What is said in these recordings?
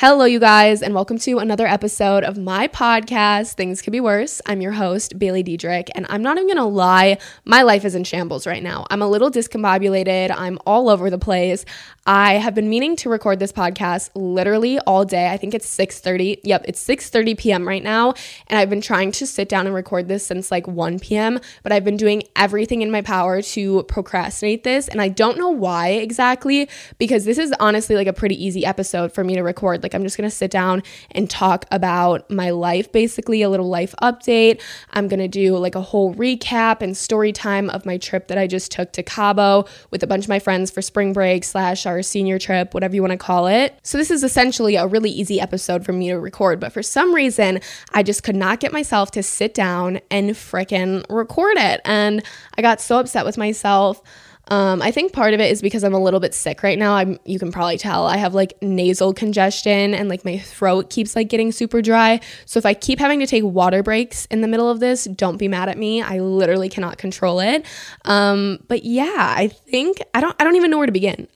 Hello, you guys, and welcome to another episode of my podcast, Things Could Be Worse. I'm your host, Bailey Dietrich, and I'm not even gonna lie, my life is in shambles right now. I'm a little discombobulated. I'm all over the place. I have been meaning to record this podcast literally all day. I think it's 6:30. Yep, it's 6:30 p.m. right now, and I've been trying to sit down and record this since like 1 p.m., but I've been doing everything in my power to procrastinate this, and I don't know why exactly, because this is honestly like a pretty easy episode for me to record. Like, I'm just going to sit down and talk about my life, basically a little life update. I'm going to do like a whole recap and story time of my trip that I just took to Cabo with a bunch of my friends for spring break / our senior trip, whatever you want to call it. So this is essentially a really easy episode for me to record, but for some reason, I just could not get myself to sit down and frickin' record it. And I got so upset with myself. I think part of it is because I'm a little bit sick right now. You can probably tell I have like nasal congestion and like my throat keeps like getting super dry. So if I keep having to take water breaks in the middle of this, don't be mad at me. I literally cannot control it. But yeah, I think I don't even know where to begin.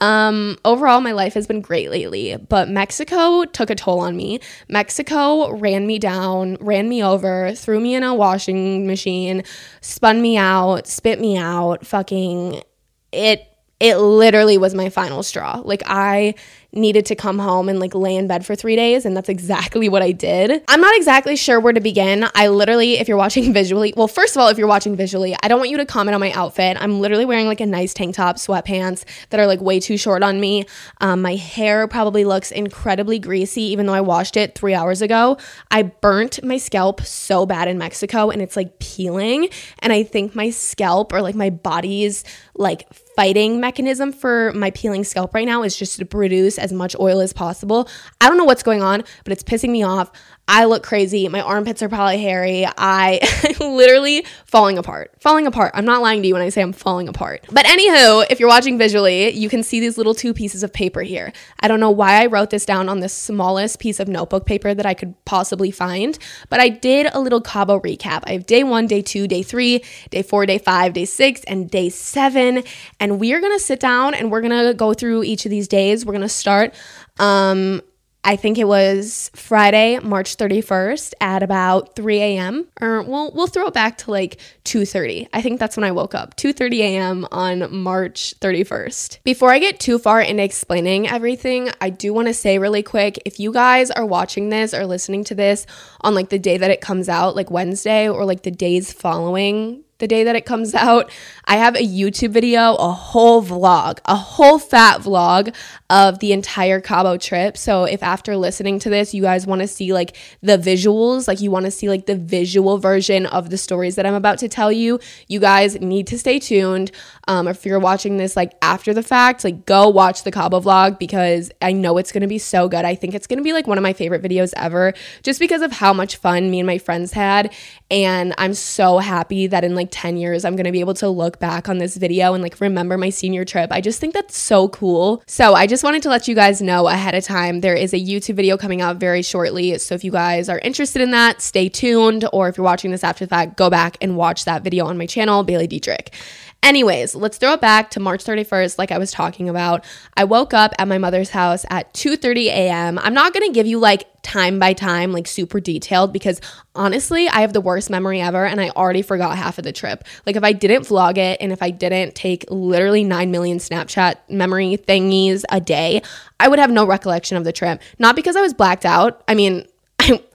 Overall, my life has been great lately, but Mexico took a toll on me. Mexico ran me down, ran me over, threw me in a washing machine, spun me out, spit me out. Fucking it literally was my final straw. Like, I needed to come home and like lay in bed for 3 days, and that's exactly what I did. I'm not exactly sure where to begin. I literally, if you're watching visually, I don't want you to comment on my outfit. I'm literally wearing like a nice tank top, sweatpants that are like way too short on me. My hair probably looks incredibly greasy, even though I washed it 3 hours ago. I burnt my scalp so bad in Mexico, and it's like peeling, and I think my scalp, or like my body's like fighting mechanism for my peeling scalp right now, is just to produce as much oil as possible. I don't know what's going on, but it's pissing me off. I look crazy. My armpits are probably hairy. I literally falling apart. I'm not lying to you when I say I'm falling apart. But anywho, if you're watching visually, you can see these little two pieces of paper here. I don't know why I wrote this down on the smallest piece of notebook paper that I could possibly find, but I did a little Cabo recap. I have day 1, day 2, day 3, day 4, day 5, day 6, and day 7. And we are going to sit down and we're going to go through each of these days. We're going to start, I think it was Friday, March 31st at about 3 a.m. Or we'll throw it back to like 2:30. I think that's when I woke up, 2:30 a.m. on March 31st. Before I get too far into explaining everything, I do want to say really quick, if you guys are watching this or listening to this on like the day that it comes out, like Wednesday, or like the days following the day that it comes out, I have a YouTube video, a whole fat vlog of the entire Cabo trip. So if after listening to this, you guys want to see like the visuals, like you want to see like the visual version of the stories that I'm about to tell you, you guys need to stay tuned. If you're watching this like after the fact, like go watch the Cabo vlog, because I know it's going to be so good. I think it's going to be like one of my favorite videos ever, just because of how much fun me and my friends had. And I'm so happy that in like 10 years, I'm going to be able to look back on this video and like remember my senior trip. I just think that's so cool. So I just wanted to let you guys know ahead of time, there is a YouTube video coming out very shortly. So if you guys are interested in that, stay tuned. Or if you're watching this after the fact, go back and watch that video on my channel, Bailey Dietrich. Anyways, let's throw it back to March 31st, like I was talking about. I woke up at my mother's house at 2:30 a.m. I'm not going to give you like time by time, like super detailed, because honestly, I have the worst memory ever and I already forgot half of the trip. Like if I didn't vlog it and if I didn't take literally 9 million Snapchat memory thingies a day, I would have no recollection of the trip. Not because I was blacked out. I mean,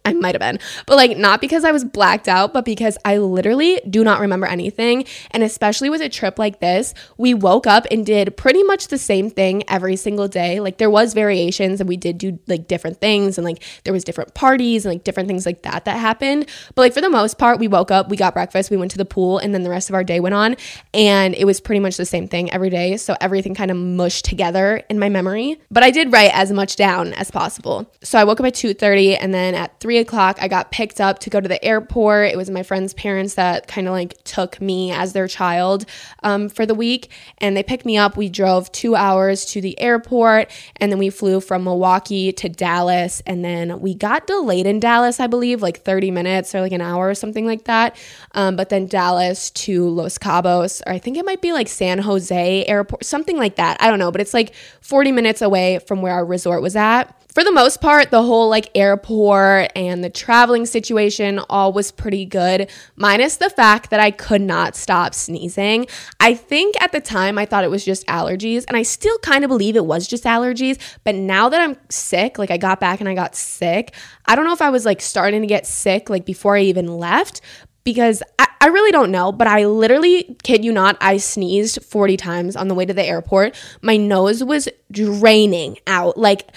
I might have been, but like not because I was blacked out, but because I literally do not remember anything. And especially with a trip like this, we woke up and did pretty much the same thing every single day. Like there was variations and we did do like different things, and like there was different parties and like different things like that happened. But like for the most part, we woke up, we got breakfast, we went to the pool, and then the rest of our day went on, and it was pretty much the same thing every day. So everything kind of mushed together in my memory, but I did write as much down as possible. So I woke up at 2:30, and then at 3 3 o'clock, I got picked up to go to the airport. It was my friend's parents that kind of like took me as their child for the week. And they picked me up. We drove 2 hours to the airport, and then we flew from Milwaukee to Dallas. And then we got delayed in Dallas, I believe, like 30 minutes or like an hour or something like that. But then Dallas to Los Cabos, or I think it might be like San Jose airport, something like that. I don't know, but it's like 40 minutes away from where our resort was at. For the most part, the whole like airport and the traveling situation all was pretty good, minus the fact that I could not stop sneezing. I think at the time I thought it was just allergies, and I still kind of believe it was just allergies, but now that I'm sick, like I got back and I got sick, I don't know if I was like starting to get sick like before I even left, because I really don't know, but I literally, kid you not, I sneezed 40 times on the way to the airport. My nose was draining out. Like,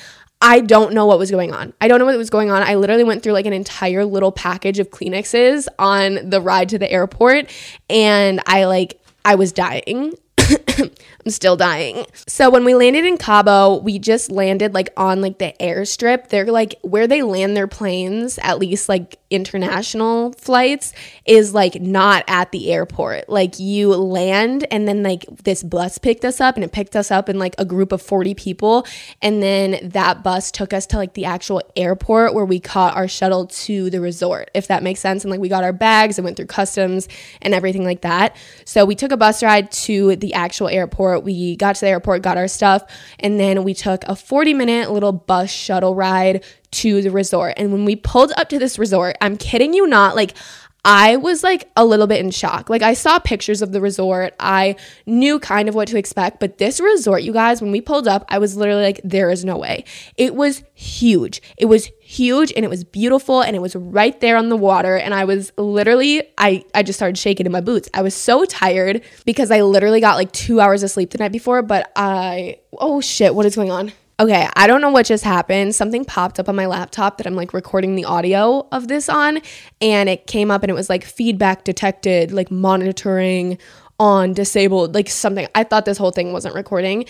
I don't know what was going on. I literally went through like an entire little package of Kleenexes on the ride to the airport, and I was dying. I'm still dying. So when we landed in Cabo, we just landed like on like the airstrip. They're like where they land their planes, at least like international flights, is like not at the airport. Like you land, and then like this bus picked us up, and it picked us up in like a group of 40 people. And then that bus took us to like the actual airport where we caught our shuttle to the resort, if that makes sense. And like we got our bags and went through customs and everything like that. So we took a bus ride to the actual airport. We got to the airport, got our stuff, and then we took a 40-minute little bus shuttle ride to the resort. And when we pulled up to this resort, I'm kidding you not, like I was like a little bit in shock. Like I saw pictures of the resort. I knew kind of what to expect, but this resort, you guys, when we pulled up, I was literally like, there is no way. It was huge. It was huge, and it was beautiful, and it was right there on the water, and I was literally, I just started shaking in my boots. I was so tired because I literally got like 2 hours of sleep the night before, but oh shit, what is going on? Okay, I don't know what just happened. Something popped up on my laptop that I'm like recording the audio of this on, and it came up and it was like feedback detected, like monitoring on disabled, like something. I thought this whole thing wasn't recording,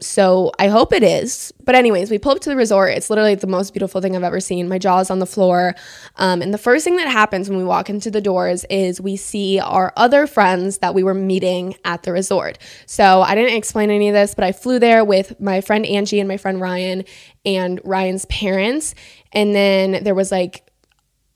so I hope it is. But anyways, we pull up to the resort. It's literally the most beautiful thing I've ever seen. My jaw's on the floor, and the first thing that happens when we walk into the doors is we see our other friends that we were meeting at the resort. So I didn't explain any of this, but I flew there with my friend Angie and my friend Ryan and Ryan's parents, and then there was like,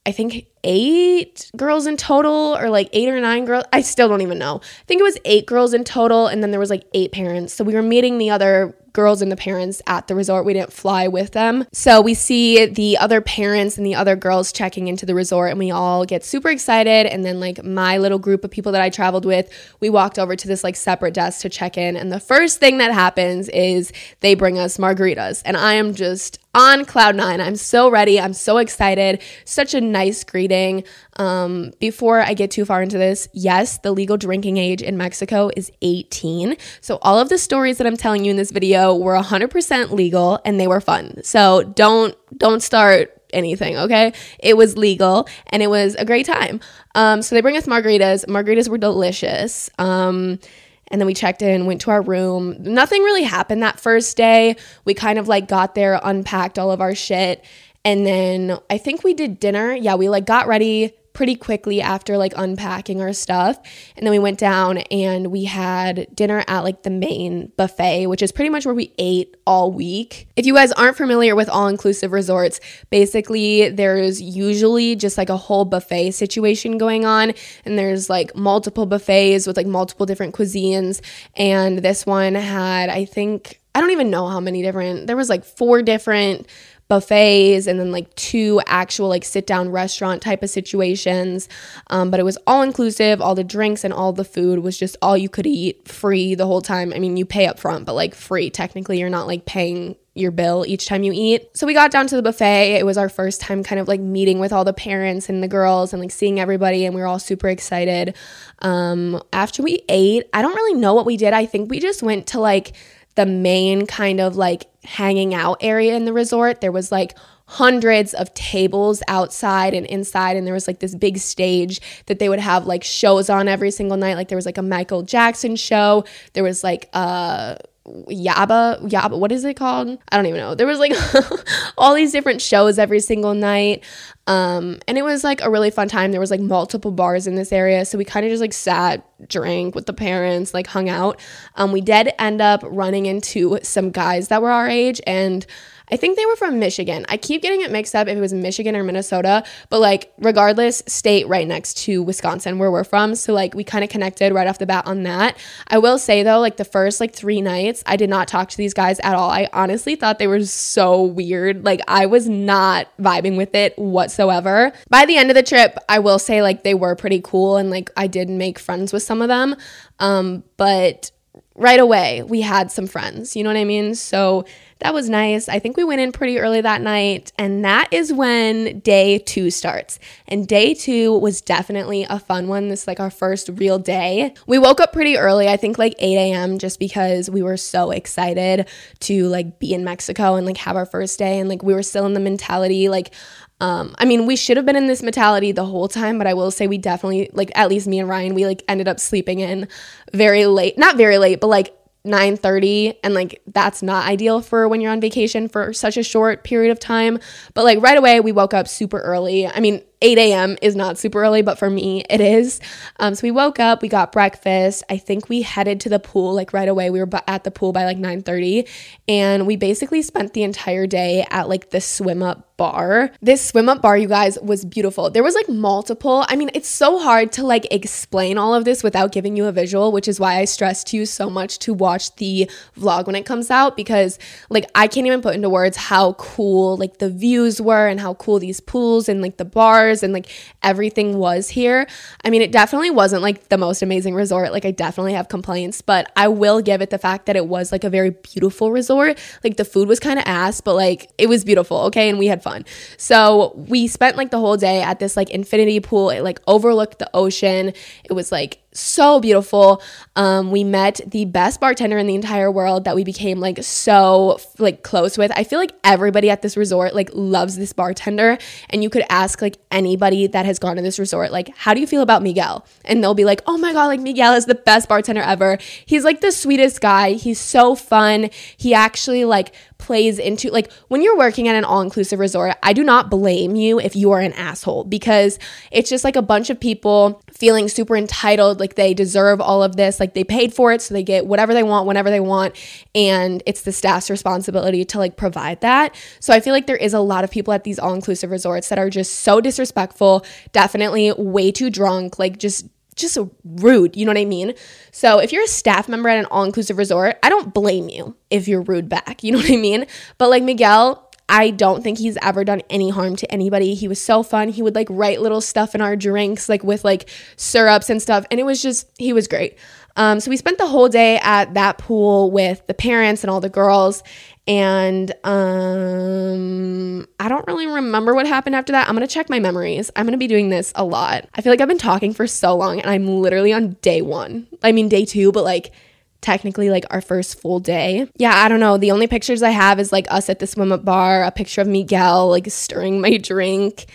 I think 8 girls in total, or like 8 or 9 girls. I still don't even know. I think it was 8 girls in total, and then there was like 8 parents. So we were meeting the other girls and the parents at the resort. We didn't fly with them. So we see the other parents and the other girls checking into the resort, and we all get super excited. And then like my little group of people that I traveled with, we walked over to this like separate desk to check in. And the first thing that happens is they bring us margaritas. And I am just on cloud 9. I'm so ready. I'm so excited. Such a nice greeting. Before I get too far into this, yes, the legal drinking age in Mexico is 18. So all of the stories that I'm telling you in this video were 100% legal, and they were fun. So don't start anything, okay? It was legal, and it was a great time. So they bring us margaritas. Margaritas were delicious. And then we checked in, went to our room. Nothing really happened that first day. We kind of like got there, unpacked all of our shit. And then I think we did dinner. Yeah, we like got ready pretty quickly after like unpacking our stuff. And then we went down and we had dinner at like the main buffet, which is pretty much where we ate all week. If you guys aren't familiar with all-inclusive resorts, basically there's usually just like a whole buffet situation going on, and there's like multiple buffets with like multiple different cuisines. And this one had, I think, I don't even know how many different, there was like 4 different buffets, and then like 2 actual like sit down restaurant type of situations, but it was all inclusive. All the drinks and all the food was just all you could eat, free the whole time. I mean, you pay up front, but like free. Technically you're not like paying your bill each time you eat. So we got down to the buffet. It was our first time kind of like meeting with all the parents and the girls and like seeing everybody, and we were all super excited. After we ate, I don't really know what we did. I think we just went to like the main kind of like hanging out area in the resort. There was like hundreds of tables outside and inside, and there was like this big stage that they would have like shows on every single night. Like there was like a Michael Jackson show. There was like Yaba, what is it called? I don't even know. There was like all these different shows every single night. And it was like a really fun time. There was like multiple bars in this area. So we kind of just like sat, drank with the parents, like hung out. We did end up running into some guys that were our age, and I think they were from Michigan. I keep getting it mixed up if it was Michigan or Minnesota, but like regardless, state right next to Wisconsin where we're from. So like we kind of connected right off the bat on that. I will say though, like the first like 3 nights, I did not talk to these guys at all. I honestly thought they were so weird. Like I was not vibing with it whatsoever. By the end of the trip, I will say like they were pretty cool, and like I did make friends with some of them. But right away, we had some friends, you know what I mean? So that was nice. I think we went in pretty early that night, and that is when day 2 starts. And day 2 was definitely a fun one. This is like our first real day. We woke up pretty early, I think like 8 a.m., just because we were so excited to like be in Mexico and like have our first day. And like we were still in the mentality like, I mean, we should have been in this mentality the whole time, but I will say we definitely, like at least me and Ryan, we like ended up sleeping in very late, not very late, but like 9:30, and like that's not ideal for when you're on vacation for such a short period of time. But like right away we woke up super early. I mean, 8 a.m. is not super early, but for me it is. So we woke up, we got breakfast. I think we headed to the pool like right away. We were at the pool by like 9:30, and we basically spent the entire day at like the swim up bar. This swim up bar, you guys, was beautiful. There was like multiple, I mean, it's so hard to like explain all of this without giving you a visual, which is why I stress to you so much to watch the vlog when it comes out, because like I can't even put into words how cool like the views were and how cool these pools and like the bars and like everything was here. I mean, it definitely wasn't like the most amazing resort. Like I definitely have complaints, but I will give it the fact that it was like a very beautiful resort. Like the food was kind of ass, but like it was beautiful, okay? And we had fun. So we spent like the whole day at this like infinity pool. It like overlooked the ocean. It was like so beautiful. We met the best bartender in the entire world that we became like so like close with. I feel like everybody at this resort like loves this bartender, and you could ask like anybody that has gone to this resort like, how do you feel about Miguel? And they'll be like, oh my god, like Miguel is the best bartender ever. He's like the sweetest guy. He's so fun. He actually like plays into like when you're working at an all-inclusive resort, I do not blame you if you are an asshole, because it's just like a bunch of people feeling super entitled, like they deserve all of this, like they paid for it, so they get whatever they want whenever they want, and it's the staff's responsibility to like provide that. So I feel like there is a lot of people at these all-inclusive resorts that are just so disrespectful, definitely way too drunk, like just rude, you know what I mean? So if you're a staff member at an all-inclusive resort, I don't blame you if you're rude back, you know what I mean? But like Miguel, I don't think he's ever done any harm to anybody. He was so fun. He would like write little stuff in our drinks, like with like syrups and stuff, and it was just, he was great. So we spent the whole day at that pool with the parents and all the girls, and I don't really remember what happened after that. I'm gonna check my memories. I'm gonna be doing this a lot. I feel like I've been talking for so long, and I'm literally on day 1. I mean day 2, but like technically like our first full day. Yeah, I don't know. The only pictures I have is like us at the swim up bar, a picture of Miguel like stirring my drink,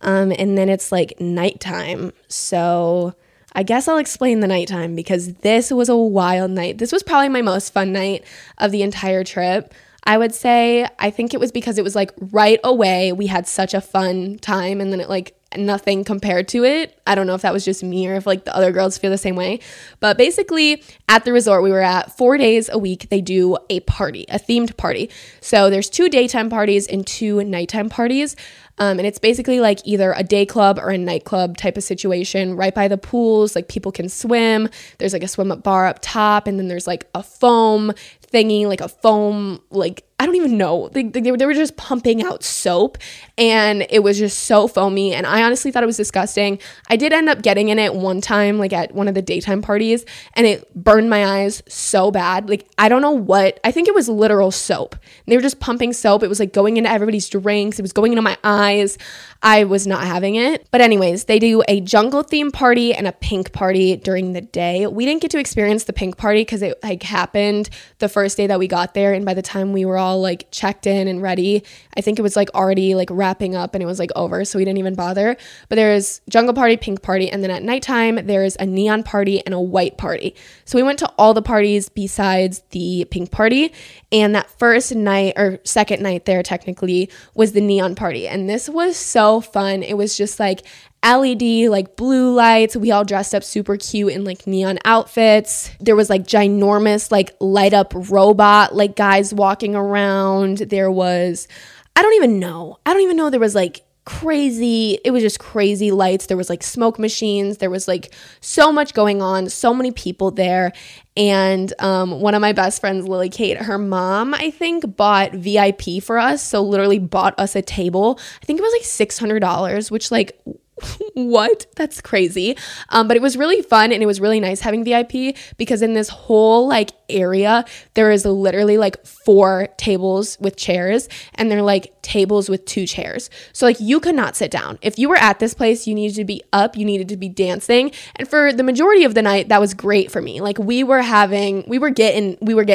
and then it's like nighttime. So I guess I'll explain the nighttime, because this was a wild night. This was probably my most fun night of the entire trip, I would say. I think it was because it was like right away we had such a fun time, and then it like nothing compared to it. I don't know if that was just me or if like the other girls feel the same way, but basically at the resort we were at, 4 days a week they do a party, a themed party. So there's 2 daytime parties and 2 nighttime parties, and it's basically like either a day club or a nightclub type of situation right by the pools. Like people can swim, there's like a swim up bar up top, and then there's like a foam thingy, like a foam, like I don't even know, they were just pumping out soap, and it was just so foamy, and I honestly thought it was disgusting. I did end up getting in it one time, like at one of the daytime parties, and it burned my eyes so bad. Like I don't know what, I think it was literal soap, and they were just pumping soap. It was like going into everybody's drinks, it was going into my eyes. I was not having it. But anyways, they do a jungle theme party and a pink party during the day. We didn't get to experience the pink party because it like happened the first day that we got there, and by the time we were all all like checked in and ready. I think it was like already like wrapping up and it was like over, so we didn't even bother. But there's jungle party, pink party, and then at nighttime there's a neon party and a white party. So we went to all the parties besides the pink party, and that first night or second night there technically was the neon party, and this was so fun. It was just like LED like blue lights. We all dressed up super cute in like neon outfits. There was like ginormous like light up robot like guys walking around. There was I don't even know there was like crazy, it was just crazy lights. There was like smoke machines. There was like so much going on, so many people there. And one of my best friends, Lily Kate, her mom, I think, bought VIP for us. So literally bought us a table. I think it was like $600, which like, what? That's crazy. But it was really fun, and it was really nice having VIP, because in this whole like area there is literally like 4 tables with chairs, and they're like tables with 2 chairs. So like you could not sit down. If you were at this place, you needed to be up, you needed to be dancing. And for the majority of the night, that was great for me. Like we were getting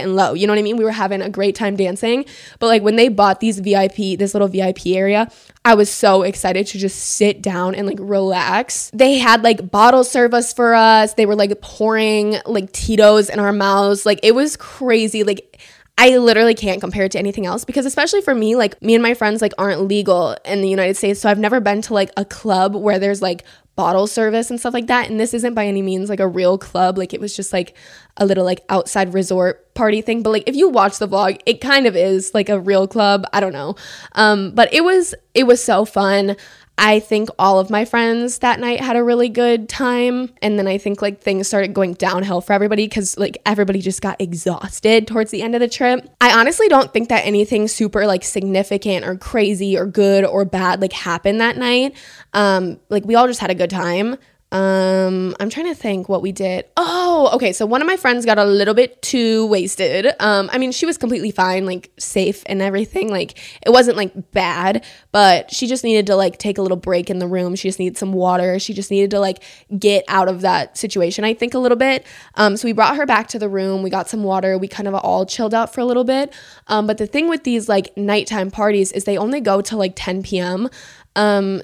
low, you know what I mean? We were having a great time dancing. But like when they bought these VIP, this little VIP area, I was so excited to just sit down and like relax. They had like bottle service for us. They were like pouring like Tito's in our mouths. Like it was crazy. Like I literally can't compare it to anything else, because especially for me, like me and my friends like aren't legal in the United States. So I've never been to like a club where there's like bottle service and stuff like that. And this isn't by any means like a real club. Like it was just like a little like outside resort party thing. But like if you watch the vlog, it kind of is like a real club. I don't know. But it was so fun. I think all of my friends that night had a really good time. And then I think like things started going downhill for everybody, because like everybody just got exhausted towards the end of the trip. I honestly don't think that anything super like significant or crazy or good or bad like happened that night. Like we all just had a good time. I'm trying to think what we did. Oh, okay. So one of my friends got a little bit too wasted. I mean, she was completely fine, like safe and everything. Like it wasn't like bad, but she just needed to like take a little break in the room. She just needed some water. She just needed to like get out of that situation, I think, a little bit. So we brought her back to the room. We got some water. We kind of all chilled out for a little bit. But the thing with these like nighttime parties is they only go till like 10 p.m.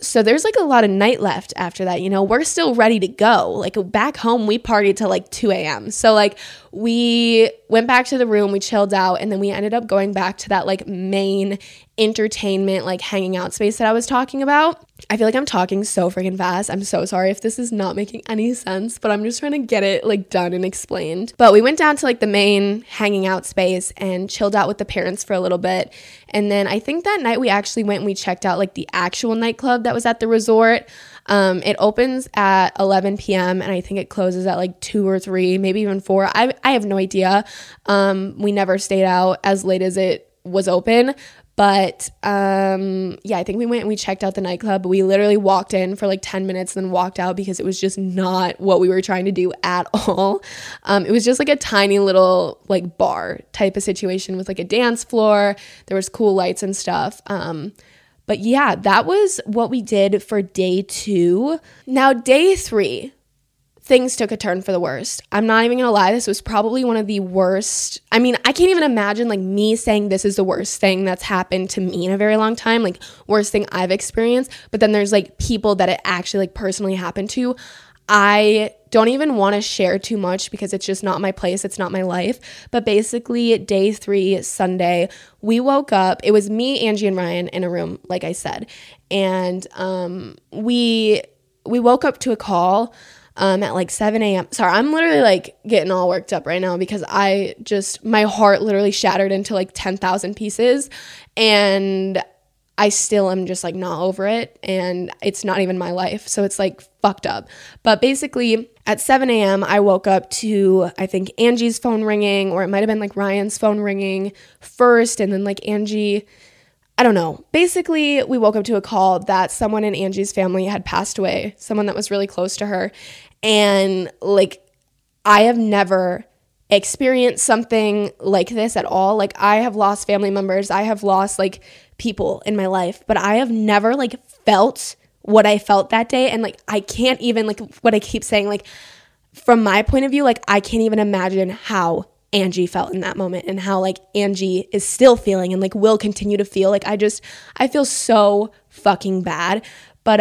So there's like a lot of night left after that, you know. We're still ready to go. Like back home, we partied till like 2 a.m. So like we went back to the room, we chilled out, and then we ended up going back to that like main entertainment, like hanging out space that I was talking about. I feel like I'm talking so freaking fast. I'm so sorry if this is not making any sense, but I'm just trying to get it like done and explained. But we went down to like the main hanging out space and chilled out with the parents for a little bit. And then I think that night we actually went and we checked out like the actual nightclub that was at the resort. It opens at 11 p.m. and I think it closes at like 2 or 3, maybe even 4. I have no idea. We never stayed out as late as it was open. But yeah, I think we went and we checked out the nightclub. We literally walked in for like 10 minutes and then walked out, because it was just not what we were trying to do at all. It was just like a tiny little like bar type of situation with like a dance floor. There was cool lights and stuff. But yeah, that was what we did for day 2. Now day 3, things took a turn for the worst. I'm not even gonna lie, this was probably one of the worst. I mean, I can't even imagine like me saying this is the worst thing that's happened to me in a very long time, like worst thing I've experienced. But then there's like people that it actually like personally happened to. I don't even want to share too much because it's just not my place. It's not my life. But basically day 3, Sunday, we woke up. It was me, Angie, and Ryan in a room, like I said. And we woke up to a call at like 7 a.m. Sorry, I'm literally like getting all worked up right now because my heart literally shattered into like 10,000 pieces. And I still am just like not over it, and it's not even my life, so it's like fucked up. But basically at 7 a.m. I woke up to I think Angie's phone ringing, or it might have been like Ryan's phone ringing first, and then like Angie, I don't know. Basically we woke up to a call that someone in Angie's family had passed away, someone that was really close to her. And like I have never experienced something like this at all. Like I have lost family members, I have lost like people in my life, but I have never like felt what I felt that day. And like I can't even, like what I keep saying, like from my point of view, like I can't even imagine how Angie felt in that moment and how like Angie is still feeling and like will continue to feel. Like I feel so fucking bad. But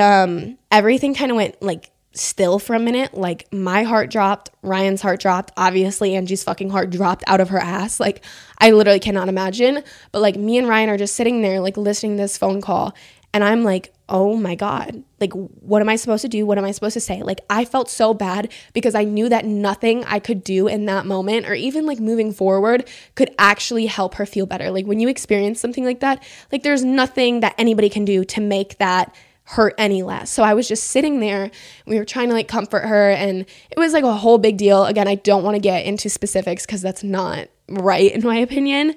everything kind of went like still for a minute. Like my heart dropped, Ryan's heart dropped, obviously Angie's fucking heart dropped out of her ass. Like I literally cannot imagine. But like me and Ryan are just sitting there like listening to this phone call and I'm like, oh my God, like what am I supposed to do? What am I supposed to say? Like I felt so bad because I knew that nothing I could do in that moment or even like moving forward could actually help her feel better. Like when you experience something like that, like there's nothing that anybody can do to make that hurt any less. So I was just sitting there and we were trying to like comfort her and it was like a whole big deal. Again, I don't want to get into specifics because that's not right in my opinion.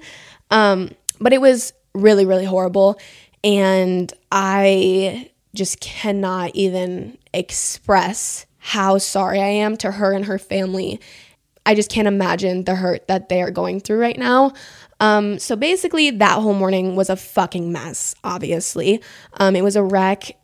But it was really, really horrible. And I just cannot even express how sorry I am to her and her family. I just can't imagine the hurt that they are going through right now. So basically that whole morning was a fucking mess, obviously. It was a wreck.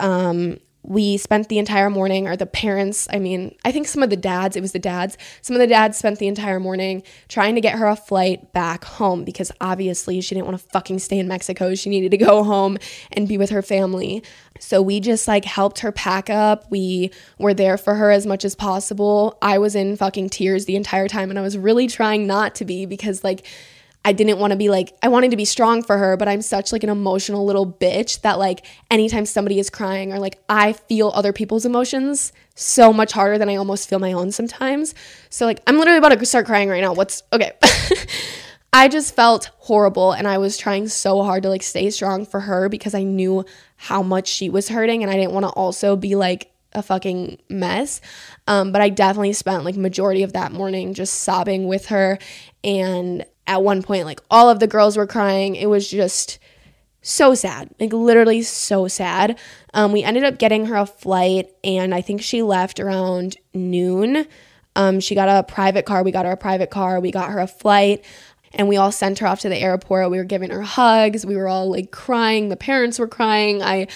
We spent the entire morning, or the parents, I mean, I think some of the dads, it was the dads. Some of the dads spent the entire morning trying to get her a flight back home because obviously she didn't want to fucking stay in Mexico. She needed to go home and be with her family. So we just like helped her pack up. We were there for her as much as possible. I was in fucking tears the entire time and I was really trying not to be because like, I didn't want to be like, I wanted to be strong for her, but I'm such like an emotional little bitch that like anytime somebody is crying or like I feel other people's emotions so much harder than I almost feel my own sometimes. So like, I'm literally about to start crying right now. Okay. I just felt horrible and I was trying so hard to like stay strong for her because I knew how much she was hurting and I didn't want to also be like a fucking mess. But I definitely spent like majority of that morning just sobbing with her. And at one point, like all of the girls were crying. It was just so sad, like literally so sad. We ended up getting her a flight and I think she left around noon. She got a private car. We got her a private car. We got her a flight and we all sent her off to the airport. We were giving her hugs. We were all like crying. The parents were crying. I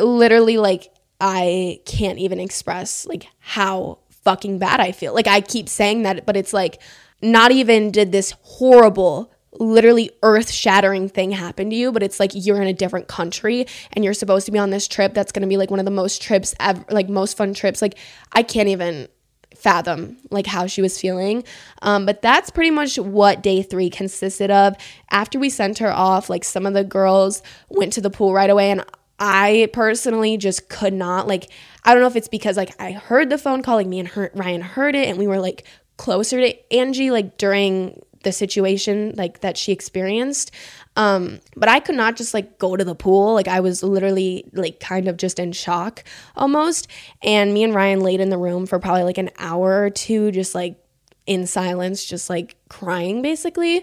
literally like, I can't even express like how fucking bad I feel. Like I keep saying that, but it's like, not even did this horrible, literally earth-shattering thing happen to you, but it's like you're in a different country and you're supposed to be on this trip that's going to be like one of the most trips ever, like most fun trips. Like I can't even fathom like how she was feeling. But that's pretty much what day 3 consisted of. After we sent her off, like some of the girls went to the pool right away and I personally just could not. Like I don't know if it's because like I heard the phone call, like me and Ryan heard it and we were like closer to Angie like during the situation like that she experienced, but I could not just like go to the pool. Like I was literally like kind of just in shock almost, and me and Ryan laid in the room for probably like an hour or two just like in silence, just like crying basically.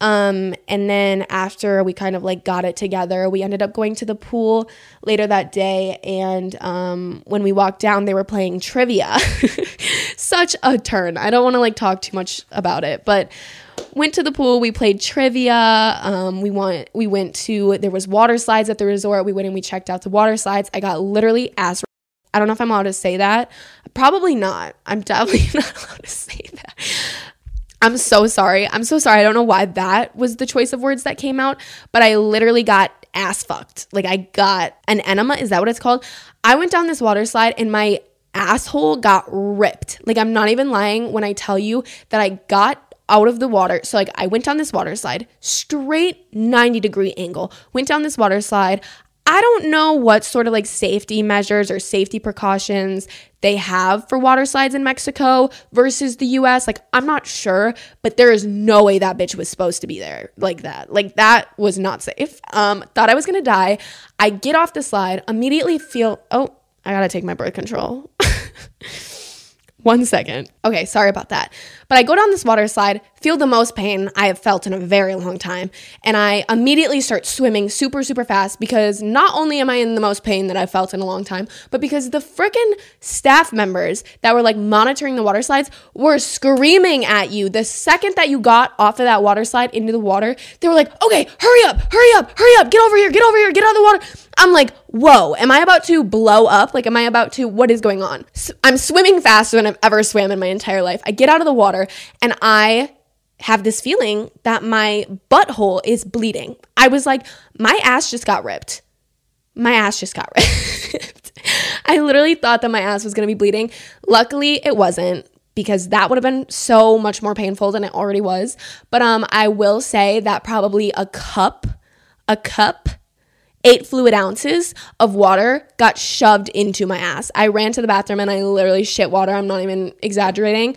And then after we kind of like got it together, we ended up going to the pool later that day. And when we walked down, they were playing trivia. Such a turn. I don't want to like talk too much about it, but went to the pool, we played trivia. There was water slides at the resort. We went and we checked out the water slides. I got literally ass. I don't know if I'm allowed to say that. Probably not. I'm definitely not allowed to say that. I'm so sorry. I'm so sorry. I don't know why that was the choice of words that came out, but I literally got ass fucked. Like I got an enema. Is that what it's called? I went down this water slide and my asshole got ripped. Like I'm not even lying when I tell you that I got out of the water. So like I went down this water slide, straight 90-degree angle, went down this water slide. I don't know what sort of like safety measures or safety precautions they have for water slides in Mexico versus the US. Like, I'm not sure, but there is no way that bitch was supposed to be there like that. Like, that was not safe. Thought I was gonna die. I get off the slide, immediately feel, oh, I gotta take my birth control. 1 second. Okay, sorry about that. But I go down this water slide, feel the most pain I have felt in a very long time, and I immediately start swimming super, super fast because not only am I in the most pain that I've felt in a long time, but because the freaking staff members that were like monitoring the water slides were screaming at you. The second that you got off of that water slide into the water, they were like, okay, hurry up, get over here, get out of the water. I'm like, whoa, am I about to blow up? Like, what is going on? I'm swimming faster than I've ever swam in my entire life. I get out of the water and I have this feeling that my butthole is bleeding. I was like, my ass just got ripped. My ass just got ripped. I literally thought that my ass was going to be bleeding. Luckily, it wasn't, because that would have been so much more painful than it already was. But I will say that probably a cup, 8 fluid ounces of water got shoved into my ass. I ran to the bathroom and I literally shit water. I'm not even exaggerating.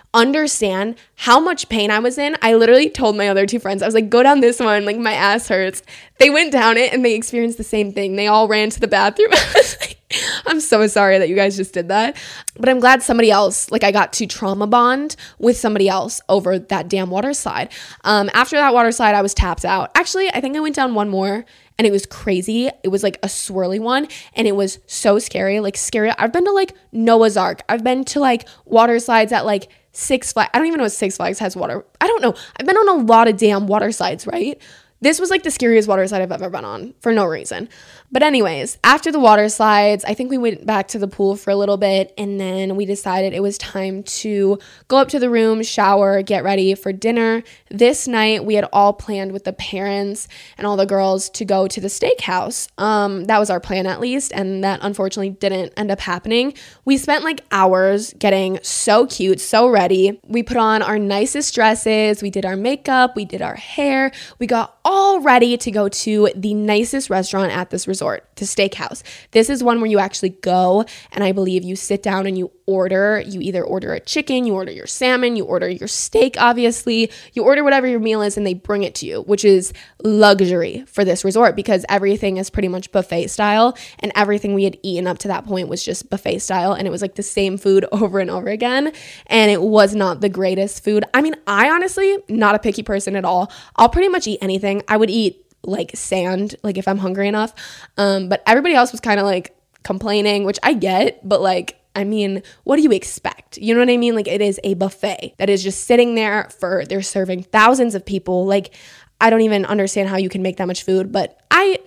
understand how much pain I was in. I literally told my other two friends, I was like, go down this one. Like, my ass hurts. They went down it and they experienced the same thing. They all ran to the bathroom. I was like, I'm so sorry that you guys just did that. But I'm glad somebody else, like, I got to trauma bond with somebody else over that damn water slide. After that water slide, I was tapped out. Actually, I think I went down one more and it was crazy. It was like a swirly one and it was so scary, like scary. I've been to like Noah's Ark. I've been to like water slides at like Six Flags. I don't even know if Six Flags has water. I don't know. I've been on a lot of damn water slides, right? This was like the scariest water slide I've ever been on for no reason. But anyways, after the water slides, I think we went back to the pool for a little bit, and then we decided it was time to go up to the room, shower, get ready for dinner. This night, we had all planned with the parents and all the girls to go to the steakhouse. That was our plan, at least, and that unfortunately didn't end up happening. We spent like hours getting so cute, so ready. We put on our nicest dresses. We did our makeup. We did our hair. We got all ready to go to the nicest restaurant at this resort, the steakhouse. This is one where you actually go, and I believe you sit down and you order. You either order a chicken, you order your salmon, you order your steak, obviously. You order whatever your meal is, and they bring it to you, which is luxury for this resort because everything is pretty much buffet style, and everything we had eaten up to that point was just buffet style, and it was like the same food over and over again, and it was not the greatest food. I mean, I honestly, not a picky person at all. I'll pretty much eat anything. I would eat like sand, like if I'm hungry enough. But everybody else was kind of like complaining, which I get, but like, I mean, what do you expect? You know what I mean? Like, it is a buffet that is just sitting there for, they're serving thousands of people. Like, I don't even understand how you can make that much food, but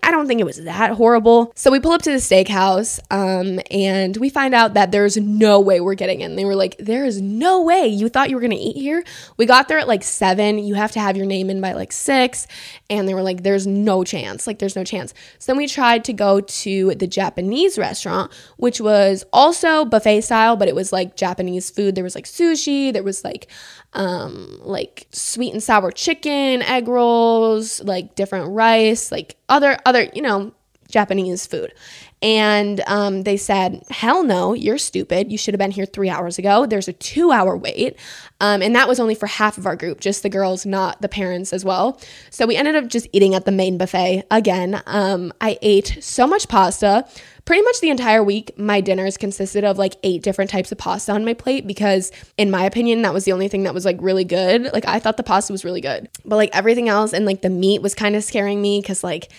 I don't think it was that horrible. So we pull up to the steakhouse and we find out that there's no way we're getting in. They were like, there is no way. You thought you were going to eat here? We got there at like 7. You have to have your name in by like 6. And they were like, there's no chance. Like, there's no chance. So then we tried to go to the Japanese restaurant, which was also buffet style, but it was like Japanese food. There was like sushi. There was like sweet and sour chicken, egg rolls, like different rice, like other you know, Japanese food. And they said, hell no, you're stupid. You should have been here 3 hours ago. There's a 2-hour wait. And that was only for half of our group, just the girls, not the parents as well. So we ended up just eating at the main buffet again. I ate so much pasta. Pretty much the entire week, my dinners consisted of like 8 different types of pasta on my plate because, in my opinion, that was the only thing that was like really good. Like, I thought the pasta was really good, but like everything else and like the meat was kind of scaring me because like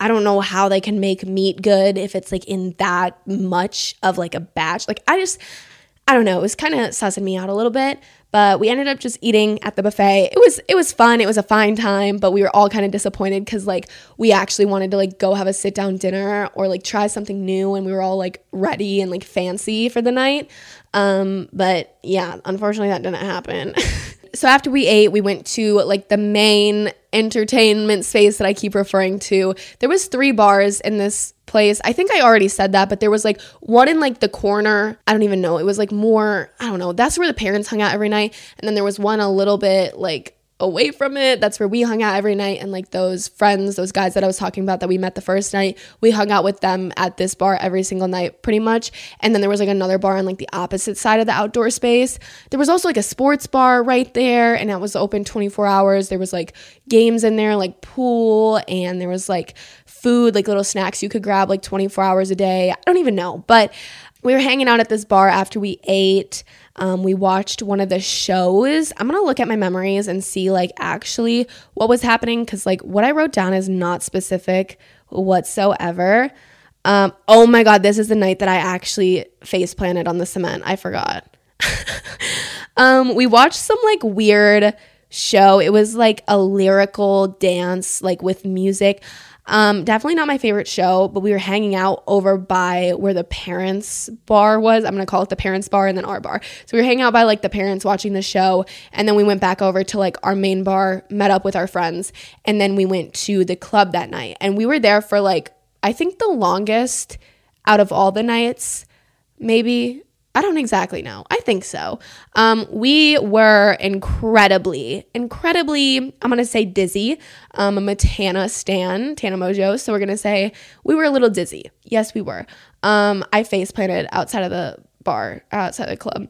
I don't know how they can make meat good if it's like in that much of like a batch. Like, I don't know. It was kind of sussing me out a little bit. But we ended up just eating at the buffet. It was fun. It was a fine time, but we were all kind of disappointed because like we actually wanted to like go have a sit down dinner or like try something new, and we were all like ready and like fancy for the night. But yeah, unfortunately that didn't happen. So after we ate, we went to like the main entertainment space that I keep referring to. There was 3 bars in this place. I think I already said that, but there was like one in like the corner. I don't even know. It was like more, I don't know. That's where the parents hung out every night. And then there was one a little bit like away from it. That's where we hung out every night. And like those friends, those guys that I was talking about that we met the first night, we hung out with them at this bar every single night pretty much. And then there was like another bar on like the opposite side of the outdoor space. There was also like a sports bar right there, and that was open 24 hours. There was like games in there, like pool, and there was like food, like little snacks you could grab like 24 hours a day. I don't even know, but we were hanging out at this bar after we ate. We watched one of the shows. I'm going to look at my memories and see like actually what was happening, because like what I wrote down is not specific whatsoever. Oh my God, this is the night that I actually face planted on the cement. I forgot. We watched some like weird show. It was like a lyrical dance like with music. Definitely not my favorite show, but we were hanging out over by where the parents' bar was. I'm going to call it the parents' bar and then our bar. So we were hanging out by like the parents watching the show, and then we went back over to like our main bar, met up with our friends, and then we went to the club that night. And we were there for like, I think the longest out of all the nights, maybe. I don't exactly know. I think so. We were incredibly, I'm going to say dizzy. I'm a Tana stan, Tana Mongeau, so we're going to say we were a little dizzy. Yes, we were. I face planted outside of the bar, outside of the club.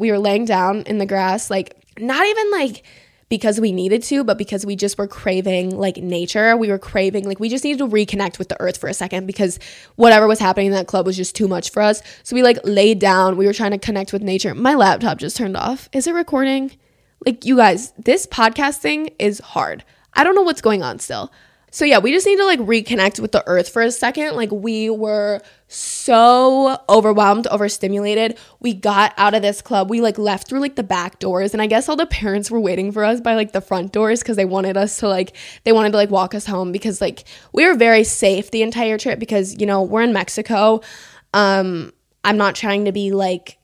We were laying down in the grass, like not even like because we needed to, but because we just were craving like nature. We were craving, like we just needed to reconnect with the earth for a second, because whatever was happening in that club was just too much for us. So we like laid down, we were trying to connect with nature. My laptop just turned off. Is it recording? Like you guys, this podcast thing is hard. I don't know what's going on still. So yeah, we just need to like reconnect with the earth for a second. Like we were so overwhelmed, overstimulated. We got out of this club. We like left through like the back doors, and I guess all the parents were waiting for us by like the front doors, because they wanted us to like, they wanted to like walk us home, because like we were very safe the entire trip, because, you know, we're in Mexico. I'm not trying to be like,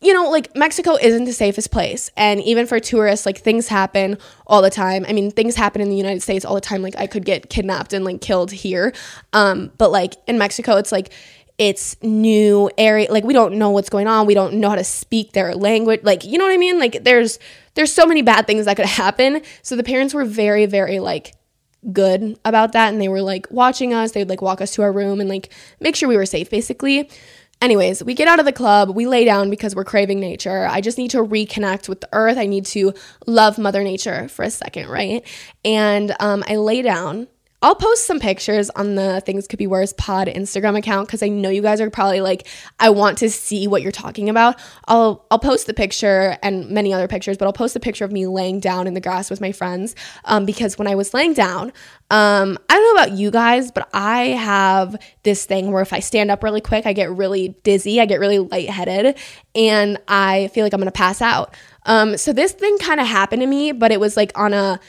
you know, like Mexico isn't the safest place. And even for tourists, like things happen all the time. I mean, things happen in the United States all the time. Like I could get kidnapped and like killed here. But like in Mexico, it's like, it's new area. Like we don't know what's going on. We don't know how to speak their language. Like, you know what I mean? Like there's so many bad things that could happen. So the parents were very, very like good about that. And they were like watching us. They'd like walk us to our room and like make sure we were safe basically. Anyways, we get out of the club, we lay down because we're craving nature. I just need to reconnect with the earth. I need to love Mother Nature for a second, right? And I lay down. I'll post some pictures on the Things Could Be Worse pod Instagram account, because I know you guys are probably like, I want to see what you're talking about. I'll post the picture and many other pictures, but I'll post a picture of me laying down in the grass with my friends, because when I was laying down, I don't know about you guys, but I have this thing where if I stand up really quick, I get really dizzy, I get really lightheaded, and I feel like I'm going to pass out. So this thing kind of happened to me, but it was like on a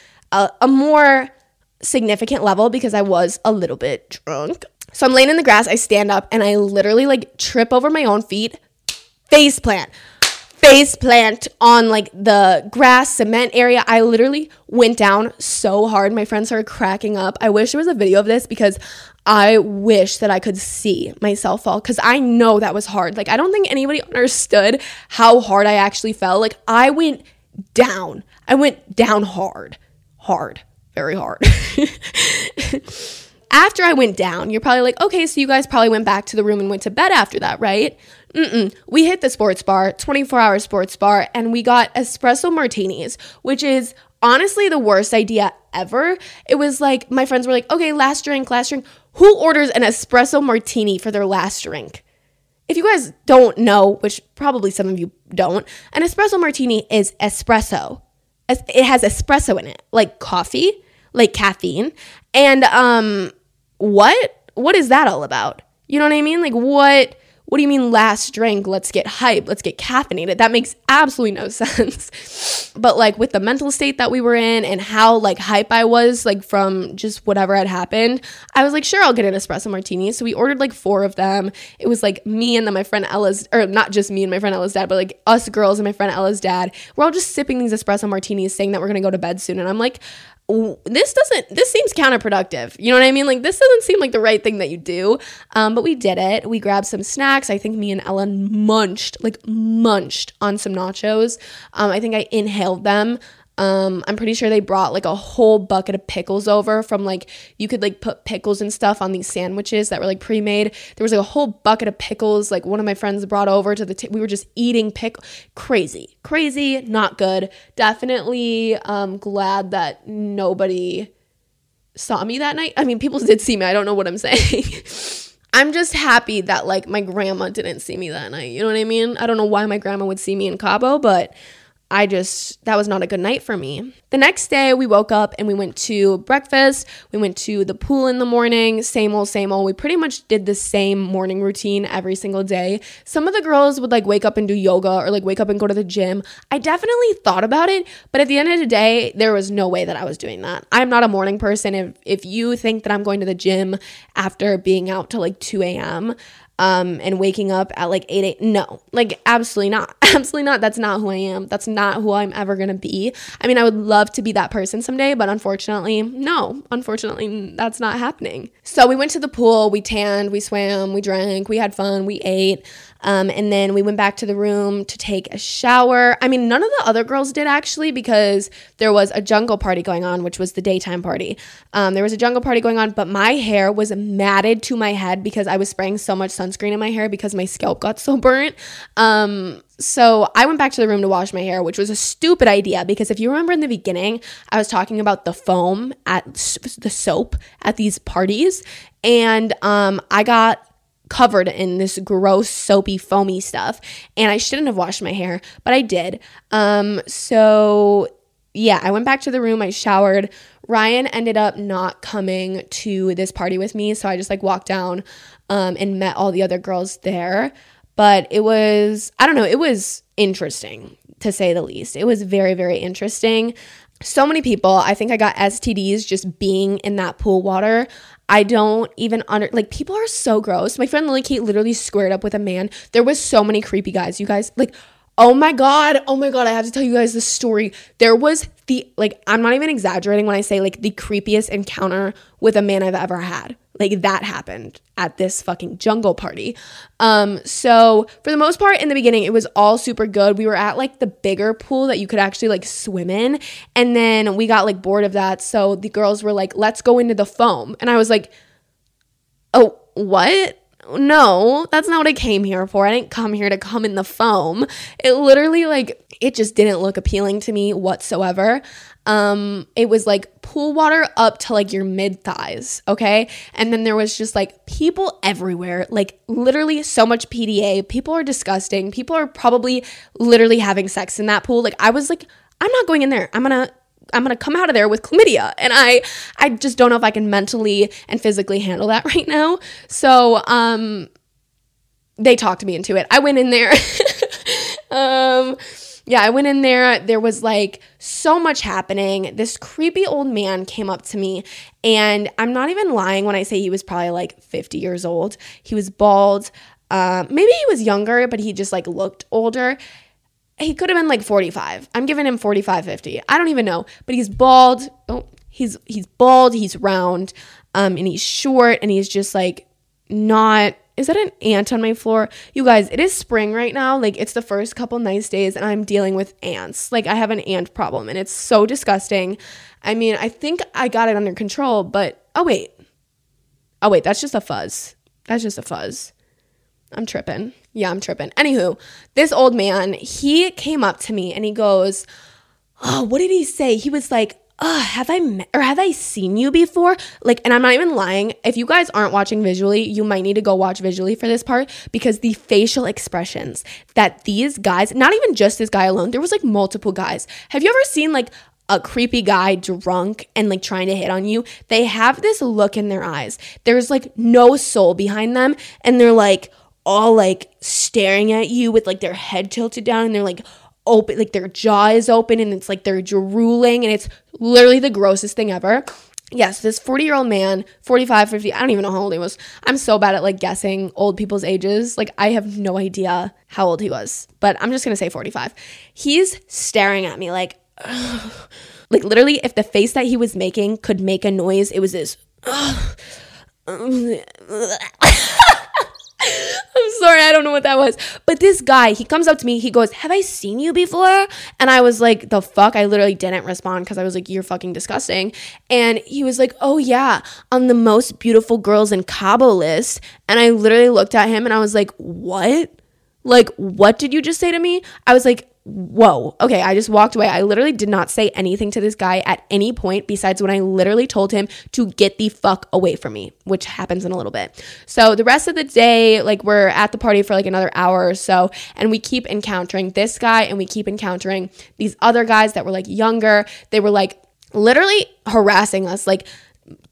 more significant level, because I was a little bit drunk. So I'm laying in the grass, I stand up, and I literally like trip over my own feet, face plant on like the grass cement area. I literally went down so hard. My friends started cracking up. I wish there was a video of this, because I wish that I could see myself fall, because I know that was hard. Like I don't think anybody understood how hard I actually fell. Like I went down hard. Very hard. After I went down, you're probably like, okay, so you guys probably went back to the room and went to bed after that, right? We hit the sports bar, 24-hour sports bar, and we got espresso martinis, which is honestly the worst idea ever. It was like, my friends were like, okay, last drink. Who orders an espresso martini for their last drink? If you guys don't know, which probably some of you don't, an espresso martini is espresso. It has espresso in it, like coffee, like caffeine. And what is that all about? You know what I mean? Like what do you mean last drink? Let's get hype. Let's get caffeinated. That makes absolutely no sense. But like with the mental state that we were in and how like hype I was like from just whatever had happened, I was like, sure, I'll get an espresso martini. So we ordered like 4 of them. It was like me and then my friend Ella's, or not just me and my friend Ella's dad, but like us girls and my friend Ella's dad. We're all just sipping these espresso martinis saying that we're going to go to bed soon. And I'm like, this seems counterproductive. You know what I mean? Like, this doesn't seem like the right thing that you do. But we did it. We grabbed some snacks. I think me and Ellen munched on some nachos. I think I inhaled them. I'm pretty sure they brought like a whole bucket of pickles over from like, you could like put pickles and stuff on these sandwiches that were like pre-made. There was like a whole bucket of pickles. Like, one of my friends brought over to the we were just eating pickle. Crazy, not good. Definitely glad that nobody saw me that night. I mean, people did see me. I don't know what I'm saying. I'm just happy that like my grandma didn't see me that night. You know what I mean? I don't know why my grandma would see me in Cabo, but that was not a good night for me. The next day we woke up and we went to breakfast. We went to the pool in the morning, same old. We pretty much did the same morning routine every single day. Some of the girls would like wake up and do yoga or like wake up and go to the gym. I definitely thought about it, but at the end of the day, there was no way that I was doing that. I'm not a morning person. If you think that I'm going to the gym after being out till like 2 a.m., and waking up at like 8, no, like absolutely not. That's not who I am. That's not who I'm ever going to be. I mean, I would love to be that person someday, but unfortunately, that's not happening. So we went to the pool, we tanned, we swam, we drank, we had fun, we ate. And then we went back to the room to take a shower. I mean, none of the other girls did actually, because there was a jungle party going on, which was the daytime party. But my hair was matted to my head because I was spraying so much sunscreen in my hair because my scalp got so burnt. So I went back to the room to wash my hair, which was a stupid idea because if you remember in the beginning, I was talking about the foam at the soap at these parties, and I got covered in this gross soapy foamy stuff, and I shouldn't have washed my hair, but I did. So yeah, I went back to the room, I showered. Ryan ended up not coming to this party with me, so I just like walked down and met all the other girls there. But it was, I don't know, it was interesting to say the least. It was very, very interesting. So many people. I think I got STDs just being in that pool water. I don't even people are so gross. My friend Lily Kate literally squared up with a man. There was so many creepy guys, you guys. Like, oh my god, I have to tell you guys this story. There was I'm not even exaggerating when I say like the creepiest encounter with a man I've ever had. Like, that happened at this fucking jungle party. So for the most part in the beginning, it was all super good. We were at like the bigger pool that you could actually like swim in. And then we got like bored of that. So the girls were like, let's go into the foam. And I was like, oh, what? No, that's not what I came here for. I didn't come here to come in the foam. It literally it just didn't look appealing to me whatsoever. It was like pool water up to like your mid thighs. Okay. And then there was just like people everywhere, like literally so much PDA. People are disgusting. People are probably literally having sex in that pool. Like, I was like, I'm not going in there. I'm going to come out of there with chlamydia. And I just don't know if I can mentally and physically handle that right now. So, they talked me into it. I went in there. Yeah, I went in there. There was like so much happening. This creepy old man came up to me, and I'm not even lying when I say he was probably like 50 years old. He was bald. Maybe he was younger, but he just like looked older. He could have been like 45. I'm giving him 45, 50. I don't even know, but he's bald. Oh, he's bald. He's round, and he's short, and he's just like not. Is that an ant on my floor? You guys, it is spring right now. Like, it's the first couple nice days, and I'm dealing with ants. Like, I have an ant problem, and it's so disgusting. I mean, I think I got it under control, but oh wait, that's just a fuzz. I'm tripping. Yeah, I'm tripping. Anywho, this old man, he came up to me, and he goes, oh, what did he say? He was like, have I seen you before? Like, and I'm not even lying. If you guys aren't watching visually, you might need to go watch visually for this part, because the facial expressions that these guys, not even just this guy alone, there was like multiple guys. Have you ever seen like a creepy guy drunk and like trying to hit on you? They have this look in their eyes. There's like no soul behind them. And they're like all like staring at you with like their head tilted down, and they're like, open, like their jaw is open, and it's like they're drooling, and it's literally the grossest thing ever. Yes, this 40-year-old man, 45, 50, I don't even know how old he was. I'm so bad at like guessing old people's ages. Like, I have no idea how old he was, but I'm just gonna say 45. He's staring at me like, Like, literally, if the face that he was making could make a noise, it was this. Oh. I'm sorry, I don't know what that was. But this guy, he comes up to me, he goes, "Have I seen you before?" And I was like, the fuck? I literally didn't respond because I was like, you're fucking disgusting. And he was like, "Oh yeah, on the most beautiful girls in Cabo list." And I literally looked at him and I was like, what? Like, what did you just say to me? I was like, whoa, okay. I just walked away. I literally did not say anything to this guy at any point besides when I literally told him to get the fuck away from me, which happens in a little bit. So the rest of the day, like, we're at the party for like another hour or so, and we keep encountering this guy and we keep encountering these other guys that were like younger. They were like literally harassing us, like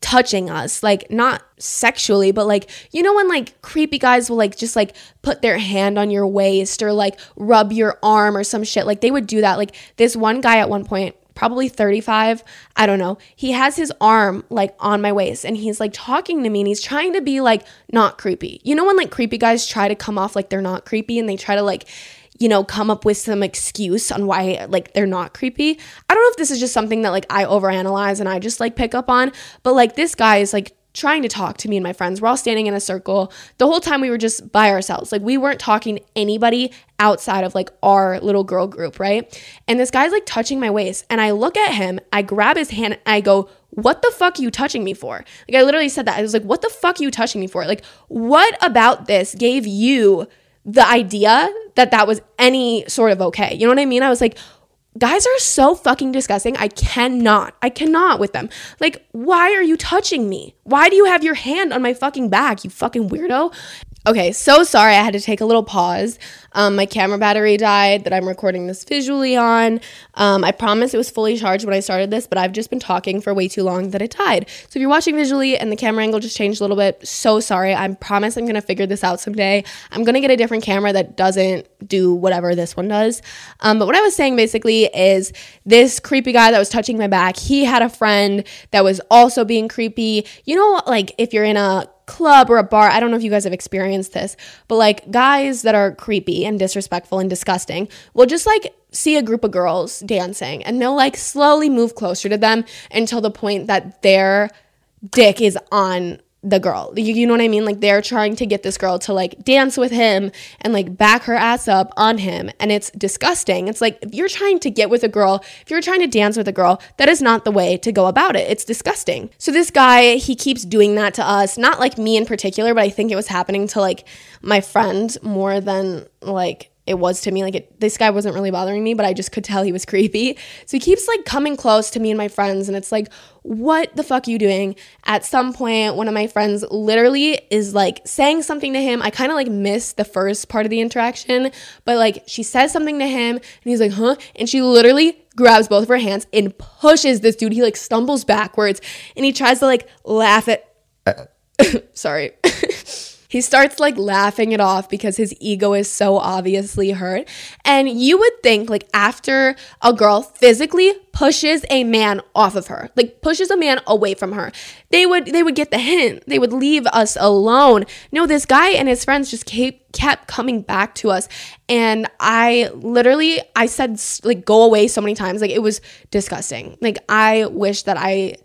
touching us, like not sexually, but like, you know, when like creepy guys will like just like put their hand on your waist or like rub your arm or some shit, like they would do that. Like this one guy at one point, probably 35, I don't know, he has his arm like on my waist and he's like talking to me and he's trying to be like not creepy. You know when like creepy guys try to come off like they're not creepy and they try to like, you know, come up with some excuse on why like they're not creepy. I don't know if this is just something that like I overanalyze and I just like pick up on, but like this guy is like trying to talk to me and my friends. We're all standing in a circle. The whole time we were just by ourselves. Like we weren't talking to anybody outside of like our little girl group, right? And this guy's like touching my waist and I look at him, I grab his hand, I go, "What the fuck are you touching me for?" Like I literally said that. I was like, "What the fuck are you touching me for? Like what about this gave you the idea that that was any sort of okay?" You know what I mean? I was like, guys are so fucking disgusting. I cannot with them. Like, why are you touching me? Why do you have your hand on my fucking back, you fucking weirdo? Okay, so sorry, I had to take a little pause. My camera battery died that I'm recording this visually on. I promise it was fully charged when I started this, but I've just been talking for way too long that it died. So if you're watching visually and the camera angle just changed a little bit, so sorry. I promise I'm going to figure this out someday. I'm going to get a different camera that doesn't do whatever this one does. But what I was saying basically is this creepy guy that was touching my back, he had a friend that was also being creepy. You know, like if you're in a club or a bar, I don't know if you guys have experienced this, but like guys that are creepy and disrespectful and disgusting will just like see a group of girls dancing and they'll like slowly move closer to them until the point that their dick is on the girl. You know what I mean? Like they're trying to get this girl to like dance with him and like back her ass up on him, and it's disgusting. It's like, if you're trying to get with a girl, if you're trying to dance with a girl, that is not the way to go about it. It's disgusting. So this guy, he keeps doing that to us, not like me in particular, but I think it was happening to like my friend more than like it was to me. Like this guy wasn't really bothering me, but I just could tell he was creepy. So he keeps like coming close to me and my friends, and it's like, what the fuck are you doing? At some point, one of my friends literally is like saying something to him. I kind of like missed the first part of the interaction, but like she says something to him and he's like, huh? And she literally grabs both of her hands and pushes this dude. He like stumbles backwards and he tries to like laugh at sorry. He starts like laughing it off because his ego is so obviously hurt. And you would think like after a girl physically pushes a man off of her, like pushes a man away from her, they would get the hint. They would leave us alone. No, this guy and his friends just kept coming back to us. And I said like go away so many times. Like it was disgusting. Like I wish that I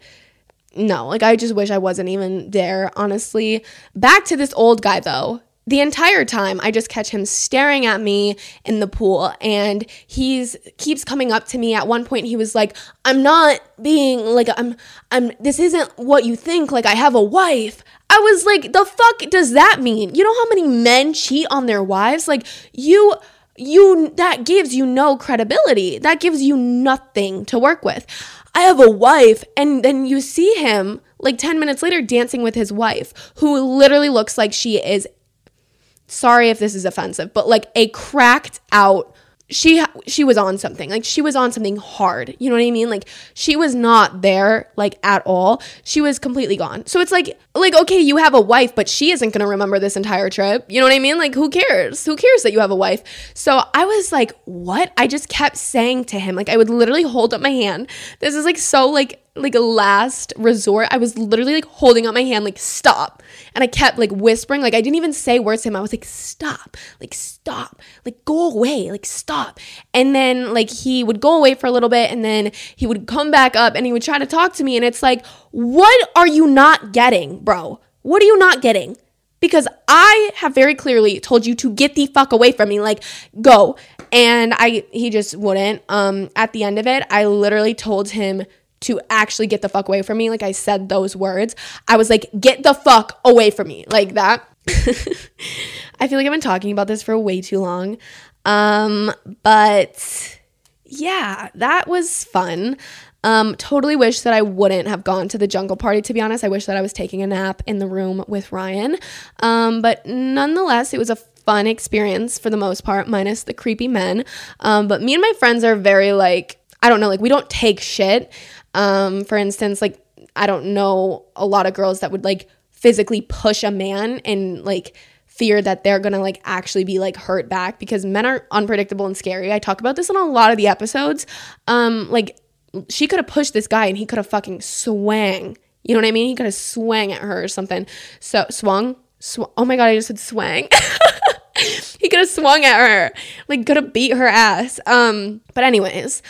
just wish I wasn't even there, honestly. Back to this old guy, though. The entire time, I just catch him staring at me in the pool, and keeps coming up to me. At one point, he was like, "I'm not being, like, I'm this isn't what you think, like, I have a wife." I was like, the fuck does that mean? You know how many men cheat on their wives? Like, you that gives you no credibility. That gives you nothing to work with. I have a wife, and then you see him like 10 minutes later dancing with his wife, who literally looks like she is, sorry if this is offensive, but like a cracked out, she was on something. Like she was on something hard. You know what I mean? Like she was not there like at all. She was completely gone. So it's like, okay, you have a wife, but she isn't going to remember this entire trip. You know what I mean? Like who cares? Who cares that you have a wife? So I was like, what? I just kept saying to him, like I would literally hold up my hand. This is like so like like a last resort, I was literally like holding out my hand, like, stop. And I kept like whispering, like I didn't even say words to him. I was like stop, like go away, like stop. And then like he would go away for a little bit and then he would come back up and he would try to talk to me. And it's like, what are you not getting, bro? What are you not getting? Because I have very clearly told you to get the fuck away from me, like go. And he just wouldn't. At the end of it, I literally told him to actually get the fuck away from me. Like I said those words. I was like, get the fuck away from me, like that. I feel like I've been talking about this for way too long. But yeah, that was fun. Totally wish that I wouldn't have gone to the jungle party, to be honest. I wish that I was taking a nap in the room with Ryan. But nonetheless, it was a fun experience for the most part, minus the creepy men. But me and my friends are very like, I don't know, like we don't take shit. For instance, like I don't know a lot of girls that would like physically push a man and like fear that they're gonna like actually be like hurt back, because men are unpredictable and scary. I talk about this in a lot of the episodes. Like she could have pushed this guy and he could have fucking swang. You know what I mean? He could have swang at her or something. So oh my God, I just said swang. He could have swung at her, like could have beat her ass. But anyways.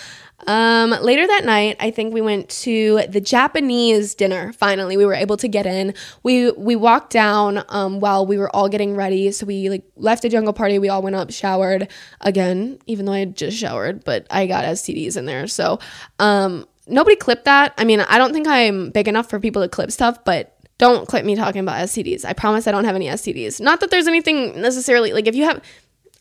Later that night, I think we went to the Japanese dinner. Finally, we were able to get in. We walked down, while we were all getting ready. So we like left the jungle party. We all went up, showered again, even though I had just showered, but I got STDs in there. So, nobody clipped that. I mean, I don't think I'm big enough for people to clip stuff, but don't clip me talking about STDs. I promise I don't have any STDs. Not that there's anything necessarily like if you have,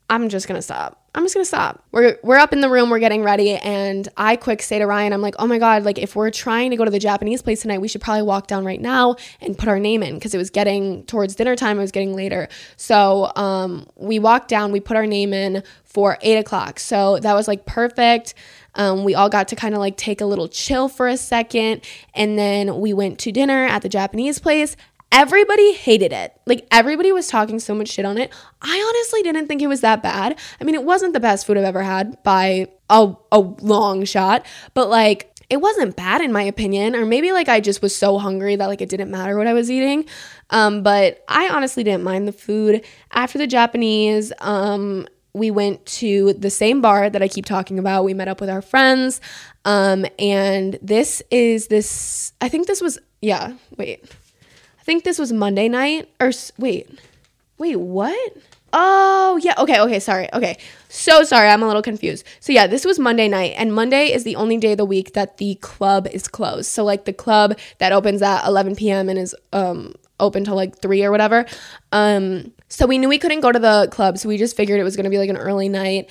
I'm just going to stop. I'm just gonna stop. We're up in the room, we're getting ready, and I quick say to Ryan, I'm like, oh my God, like if we're trying to go to the Japanese place tonight, we should probably walk down right now and put our name in, because it was getting towards dinner time, it was getting later. So we walked down, we put our name in for 8 o'clock. So that was like perfect. We all got to kind of like take a little chill for a second, and then we went to dinner at the Japanese place. Everybody hated it. Like everybody was talking so much shit on it. I honestly didn't think it was that bad. I mean, it wasn't the best food I've ever had by a long shot, but like it wasn't bad in my opinion. Or maybe like I just was so hungry that like it didn't matter what I was eating. But I honestly didn't mind the food. After the Japanese, we went to the same bar that I keep talking about. We met up with our friends. And I think this was Monday night, or wait, what? Oh, yeah, okay, sorry, okay. So sorry, I'm a little confused. So yeah, this was Monday night, and Monday is the only day of the week that the club is closed. So like the club that opens at 11 p.m. and is open till like 3 or whatever. So we knew we couldn't go to the club, so we just figured it was gonna be like an early night.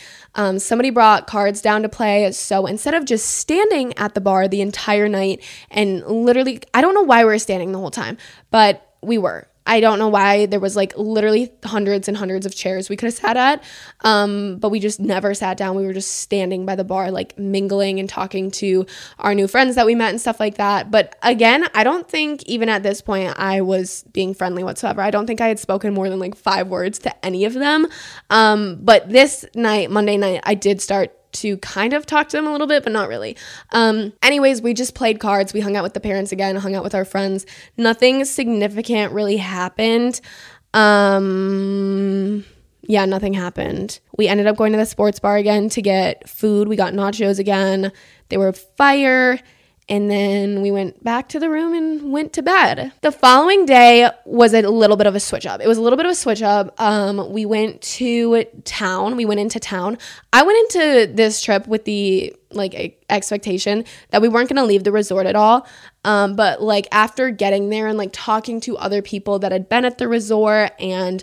Somebody brought cards down to play, so instead of just standing at the bar the entire night, and literally, I don't know why we were standing the whole time, but we were. I don't know why there was like literally hundreds and hundreds of chairs we could have sat at, but we just never sat down. We were just standing by the bar, like mingling and talking to our new friends that we met and stuff like that. But again, I don't think even at this point I was being friendly whatsoever. I don't think I had spoken more than like 5 words to any of them. But this night, Monday night, I did start to kind of talk to them a little bit, but not really. Anyways, we just played cards. We hung out with the parents again, hung out with our friends. Nothing significant really happened. Yeah, nothing happened. We ended up going to the sports bar again to get food. We got nachos again. They were fire. And then we went back to the room and went to bed. The following day was a little bit of a switch up. It was a little bit of a switch up. We went to town. We went into town. I went into this trip with the like expectation that we weren't going to leave the resort at all. But like after getting there and like talking to other people that had been at the resort and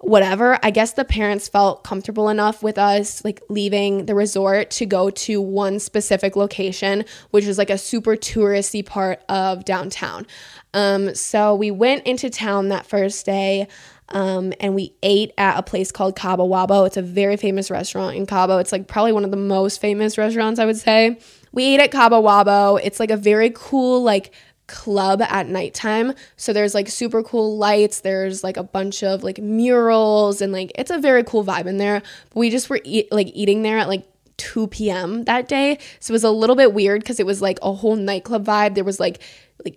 whatever, I guess the parents felt comfortable enough with us like leaving the resort to go to one specific location, which was like a super touristy part of downtown. So we went into town that first day, and we ate at a place called Cabo Wabo. It's a very famous restaurant in Cabo. It's like probably one of the most famous restaurants, I would say. We ate at Cabo Wabo. It's like a very cool like club at nighttime. So there's like super cool lights. There's like a bunch of like murals and like it's a very cool vibe in there. But we just were eating there at like 2 p.m. that day. So it was a little bit weird because it was like a whole nightclub vibe. There was like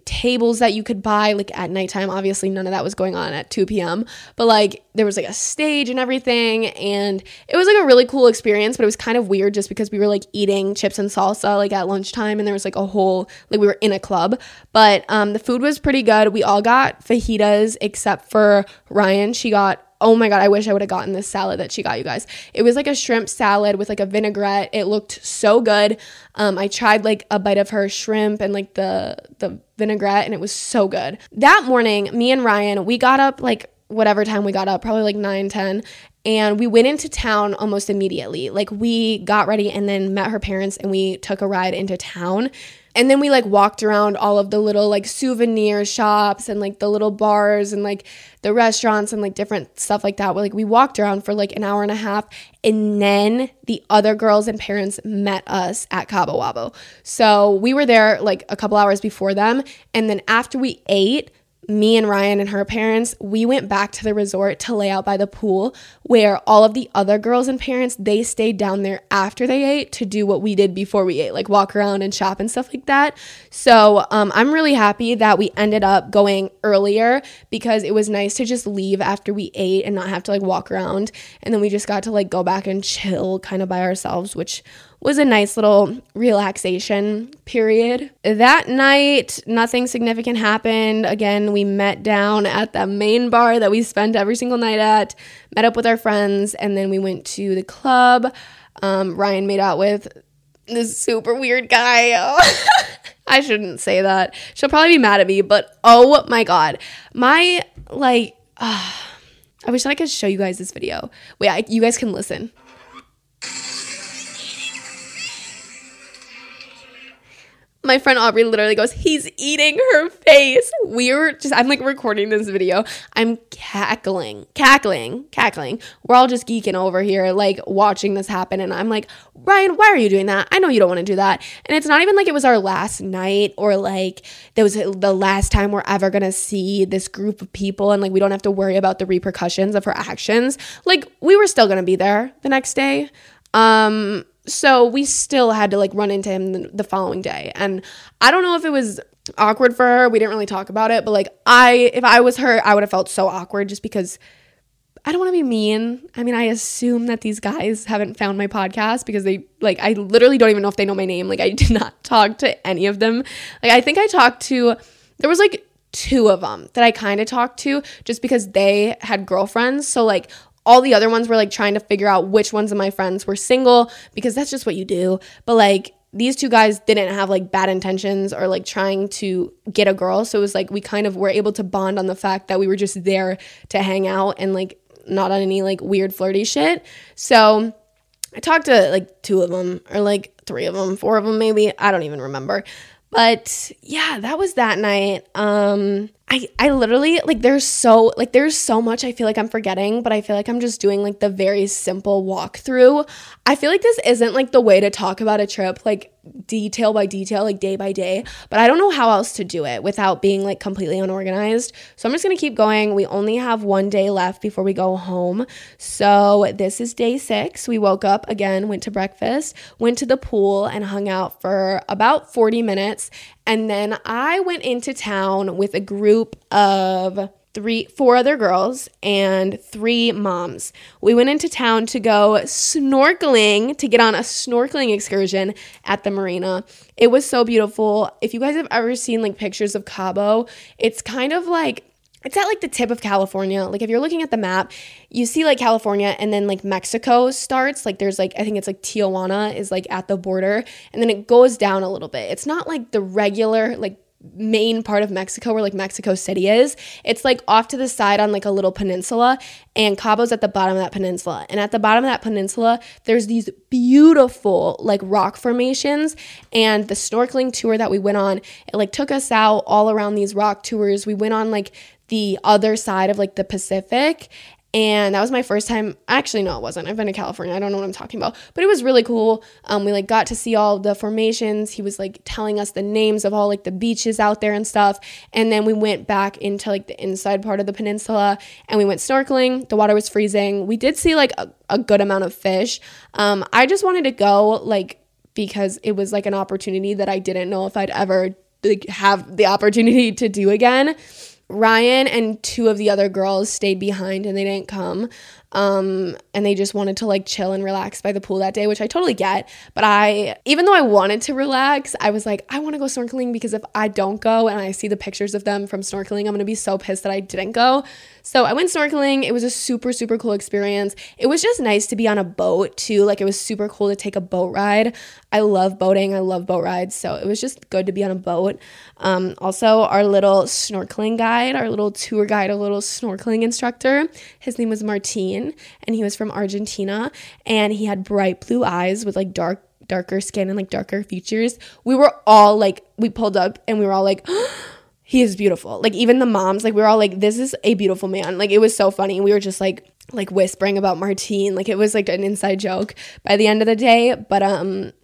tables that you could buy like at nighttime. Obviously none of that was going on at 2 p.m. But like there was like a stage and everything, and it was like a really cool experience, but it was kind of weird just because we were like eating chips and salsa like at lunchtime, and there was like a whole, like we were in a club. But the food was pretty good. We all got fajitas except for Ryan. She got, oh my God, I wish I would have gotten this salad that she got, you guys. It was like a shrimp salad with like a vinaigrette. It looked so good. I tried like a bite of her shrimp and like the vinaigrette, and it was so good. That morning, me and Ryan, we got up like whatever time we got up, probably like 9, 10. And we went into town almost immediately. Like we got ready and then met her parents, and we took a ride into town. And then we like walked around all of the little like souvenir shops and like the little bars and like the restaurants and like different stuff like that. Like we walked around for like an hour and a half, and then the other girls and parents met us at Cabo Wabo. So we were there like a couple hours before them. And then after we ate, me and Ryan and her parents, we went back to the resort to lay out by the pool, where all of the other girls and parents, they stayed down there after they ate to do what we did before we ate, like walk around and shop and stuff like that. So I'm really happy that we ended up going earlier, because it was nice to just leave after we ate and not have to like walk around. And then we just got to like go back and chill kind of by ourselves, which was a nice little relaxation period. That night, nothing significant happened. Again, we met down at the main bar that we spent every single night at, met up with our friends, and then we went to the club. Ryan made out with this super weird guy. Oh. I shouldn't say that. She'll probably be mad at me, but oh my God. My, like, I wish that I could show you guys this video. Wait, you guys can listen. My friend Aubrey literally goes, he's eating her face. I'm like recording this video. I'm cackling. We're all just geeking over here, like watching this happen. And I'm like, Ryan, why are you doing that? I know you don't want to do that. And it's not even like it was our last night, or like that was the last time we're ever going to see this group of people, and like we don't have to worry about the repercussions of her actions. Like we were still going to be there the next day. So we still had to like run into him the following day. And I don't know if it was awkward for her. We didn't really talk about it. But like if I was her, I would have felt so awkward, just because I don't want to be mean. I mean, I assume that these guys haven't found my podcast, because they like, I literally don't even know if they know my name. Like I did not talk to any of them. Like I think I talked to, there was like 2 of them that I kind of talked to, just because they had girlfriends. So like all the other ones were like trying to figure out which ones of my friends were single, because that's just what you do. But like these 2 guys didn't have like bad intentions or like trying to get a girl. So it was like we kind of were able to bond on the fact that we were just there to hang out and like not on any like weird flirty shit. So I talked to like 2 of them, or like 3 of them, 4 of them maybe. I don't even remember. But yeah, that was that night. I literally, like, there's so much I feel like I'm forgetting, but I feel like I'm just doing like the very simple walkthrough. I feel like this isn't like the way to talk about a trip, like detail by detail, like day by day, but I don't know how else to do it without being like completely unorganized. So I'm just going to keep going. We only have 1 day left before we go home. So this is day 6. We woke up again, went to breakfast, went to the pool, and hung out for about 40 minutes. And then I went into town with a group of 4 other girls and 3 moms. We went into town to go snorkeling, to get on a snorkeling excursion at the marina. It was so beautiful. If you guys have ever seen like pictures of Cabo, it's kind of like, it's at like the tip of California. Like if you're looking at the map, you see like California, and then like Mexico starts. Like there's like, I think it's like Tijuana is like at the border, and then it goes down a little bit. It's not like the regular like main part of Mexico where like Mexico City is. It's like off to the side on like a little peninsula, and Cabo's at the bottom of that peninsula. And at the bottom of that peninsula, there's these beautiful like rock formations. And the snorkeling tour that we went on, it like took us out all around these rock tours. We went on like the other side of like the Pacific, And that was my first time. Actually, no, it wasn't. I've been to California. I don't know what I'm talking about. But it was really cool. We, like, got to see all the formations. He was, like, telling us the names of all, like, the beaches out there and stuff. And then we went back into, like, the inside part of the peninsula. And we went snorkeling. The water was freezing. We did see, like, a good amount of fish. I just wanted to go, like, because it was, like, an opportunity that I didn't know if I'd ever, like, have the opportunity to do again. Ryan and two of the other girls stayed behind and they didn't come, and they just wanted to, like, chill and relax by the pool that day, which I totally get. But I, even though I wanted to relax, I was like, I want to go snorkeling, because if I don't go and I see the pictures of them from snorkeling, I'm going to be so pissed that I didn't go. So I went snorkeling. It was a super, super cool experience. It was just nice to be on a boat too. Like, it was super cool to take a boat ride. I love boating. I love boat rides. So it was just good to be on a boat. Also, our little snorkeling guide, our little tour guide, our little snorkeling instructor, his name was Martin. And he was from Argentina, and he had bright blue eyes with, like, darker skin and, like, darker features. We were all like, we pulled up and we were all like, oh, he is beautiful. Like, even the moms, like, we were all like, this is a beautiful man. Like, it was so funny. We were just like whispering about Martin. Like, it was like an inside joke by the end of the day. But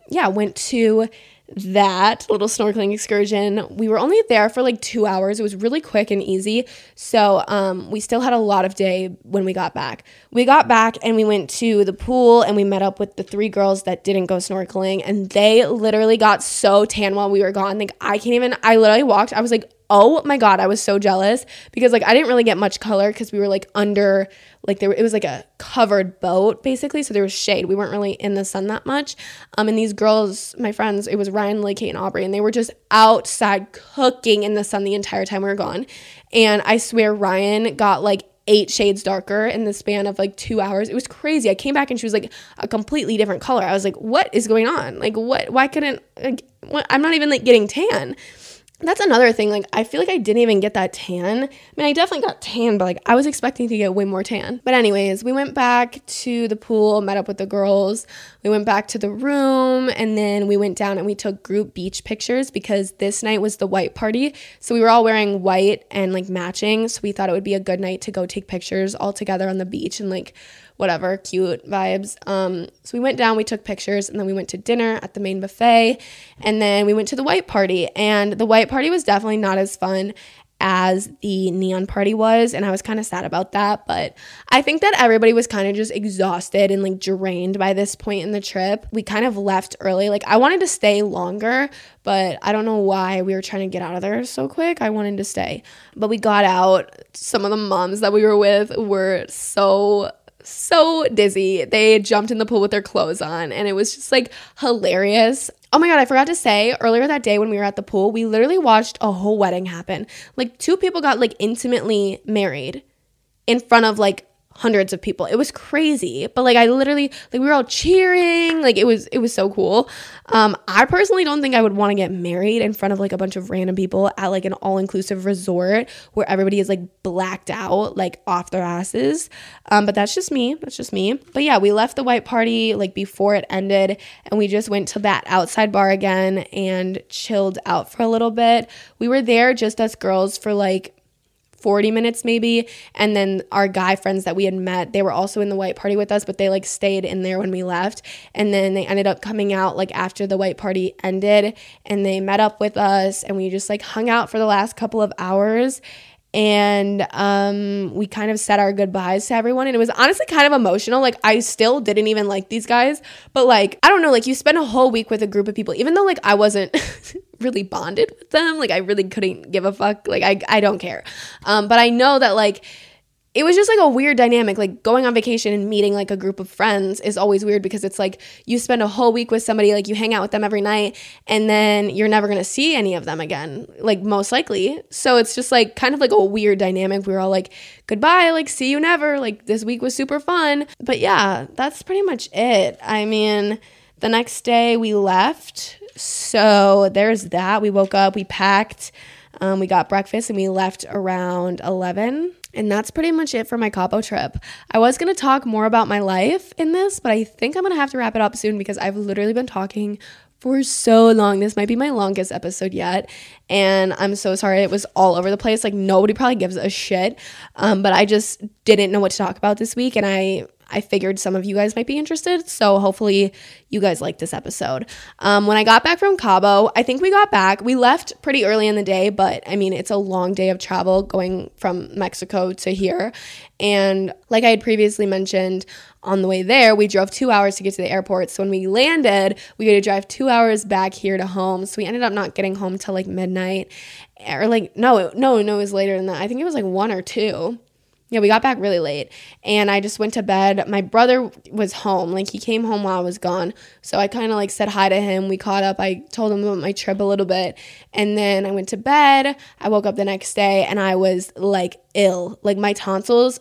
yeah, went to that little snorkeling excursion. We were only there for like 2 hours. It was really quick and easy. So we still had a lot of day when we got back. We got back and we went to the pool and we met up with the three girls that didn't go snorkeling, and they literally got so tan while we were gone. Like, I literally walked, I was like, oh my God, I was so jealous, because, like, I didn't really get much color because we were, like, under, like, it was like a covered boat basically, so there was shade. We weren't really in the sun that much. And these girls, my friends, it was Ryan, Leigh, Kate, and Aubrey, and they were just outside cooking in the sun the entire time we were gone. And I swear Ryan got, like, 8 shades darker in the span of, like, 2 hours. It was crazy. I came back and she was, like, a completely different color. I was like, what is going on? Like, what? Why couldn't, like, what? I'm not even, like, getting tan. That's another thing. Like, I feel like I didn't even get that tan. I mean, I definitely got tan, but, like, I was expecting to get way more tan. But anyways, we went back to the pool, met up with the girls. We went back to the room, and then we went down and we took group beach pictures, because this night was the white party. So we were all wearing white and, like, matching. So we thought it would be a good night to go take pictures all together on the beach and, like, whatever, cute vibes. So we went down, we took pictures, and then we went to dinner at the main buffet, and then we went to the white party. And the white party was definitely not as fun as the neon party was, and I was kind of sad about that, but I think that everybody was kind of just exhausted and, like, drained by this point in the trip. We kind of left early. Like, I wanted to stay longer, but I don't know why we were trying to get out of there so quick. I wanted to stay, but we got out. Some of the moms that we were with were so dizzy. They jumped in the pool with their clothes on, and it was just, like, hilarious. Oh my God, I forgot to say, earlier that day when we were at the pool, we literally watched a whole wedding happen. Like, 2 people got, like, intimately married in front of, like, hundreds of people. It was crazy. But, like, I literally, like, we were all cheering. Like, it was so cool. I personally don't think I would want to get married in front of, like, a bunch of random people at, like, an all-inclusive resort where everybody is, like, blacked out, like, off their asses. But that's just me. But yeah, we left the white party, like, before it ended, and we just went to that outside bar again and chilled out for a little bit. We were there, just us girls, for, like, 40 minutes maybe, and then our guy friends that we had met, they were also in the white party with us, but they, like, stayed in there when we left, and then they ended up coming out, like, after the white party ended, and they met up with us, and we just, like, hung out for the last couple of hours, and we kind of said our goodbyes to everyone, and it was honestly kind of emotional. Like, I still didn't even like these guys, but, like, I don't know, like, you spend a whole week with a group of people, even though, like, I wasn't really bonded with them. Like, I really couldn't give a fuck. Like, I don't care. But I know that, like, it was just, like, a weird dynamic. Like, going on vacation and meeting, like, a group of friends is always weird, because it's, like, you spend a whole week with somebody, like, you hang out with them every night, and then you're never going to see any of them again, like, most likely. So it's just, like, kind of, like, a weird dynamic. We were all, like, goodbye, like, see you never. Like, this week was super fun. But, yeah, that's pretty much it. I mean, the next day we left. So there's that. We woke up. We packed. We got breakfast, and we left around 11. And that's pretty much it for my Cabo trip. I was going to talk more about my life in this, but I think I'm going to have to wrap it up soon, because I've literally been talking for so long. This might be my longest episode yet, and I'm so sorry it was all over the place. Like, nobody probably gives a shit, but I just didn't know what to talk about this week, and I figured some of you guys might be interested, so hopefully you guys like this episode. When I got back from Cabo, I think we left pretty early in the day, but I mean, it's a long day of travel going from Mexico to here, and like I had previously mentioned, on the way there, we drove 2 hours to get to the airport, so when we landed, we had to drive 2 hours back here to home, so we ended up not getting home till like midnight, or like, no, it was later than that. I think it was like 1 or 2. Yeah, we got back really late, and I just went to bed. My brother was home. Like, he came home while I was gone, so I kind of, like, said hi to him. We caught up. I told him about my trip a little bit, and then I went to bed. I woke up the next day, and I was, like, ill. Like, my tonsils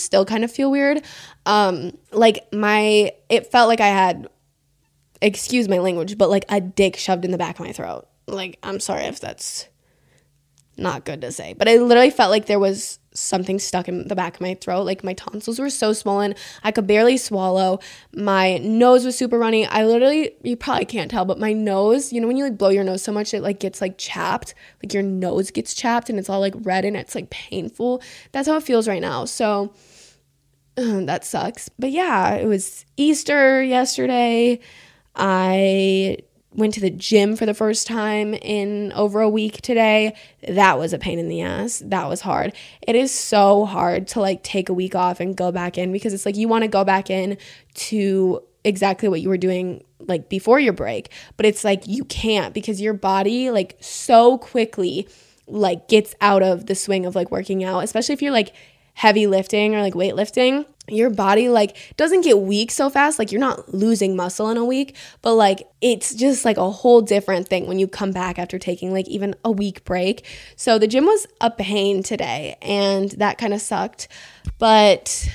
still kind of feel weird. It felt like I had, excuse my language, but, like, a dick shoved in the back of my throat. Like, I'm sorry if that's not good to say, but I literally felt like there was something stuck in the back of my throat. Like, my tonsils were so swollen, I could barely swallow. My nose was super runny. I literally, you probably can't tell, but my nose, you know when you, like, blow your nose so much it, like, gets, like, chapped? Like, your nose gets chapped and it's all, like, red and it's, like, painful. That's how it feels right now. So that sucks. But yeah, it was Easter yesterday. I went to the gym for the first time in over a week today. That was a pain in the ass. That was hard. It is so hard to, like, take a week off and go back in, because it's like you want to go back in to exactly what you were doing, like, before your break, but it's like you can't, because your body, like, so quickly, like, gets out of the swing of, like, working out, especially if you're, like, heavy lifting or, like, weightlifting. Your body, like, doesn't get weak so fast. Like, you're not losing muscle in a week, but, like, it's just, like, a whole different thing when you come back after taking, like, even a week break. So the gym was a pain today, and that kind of sucked, but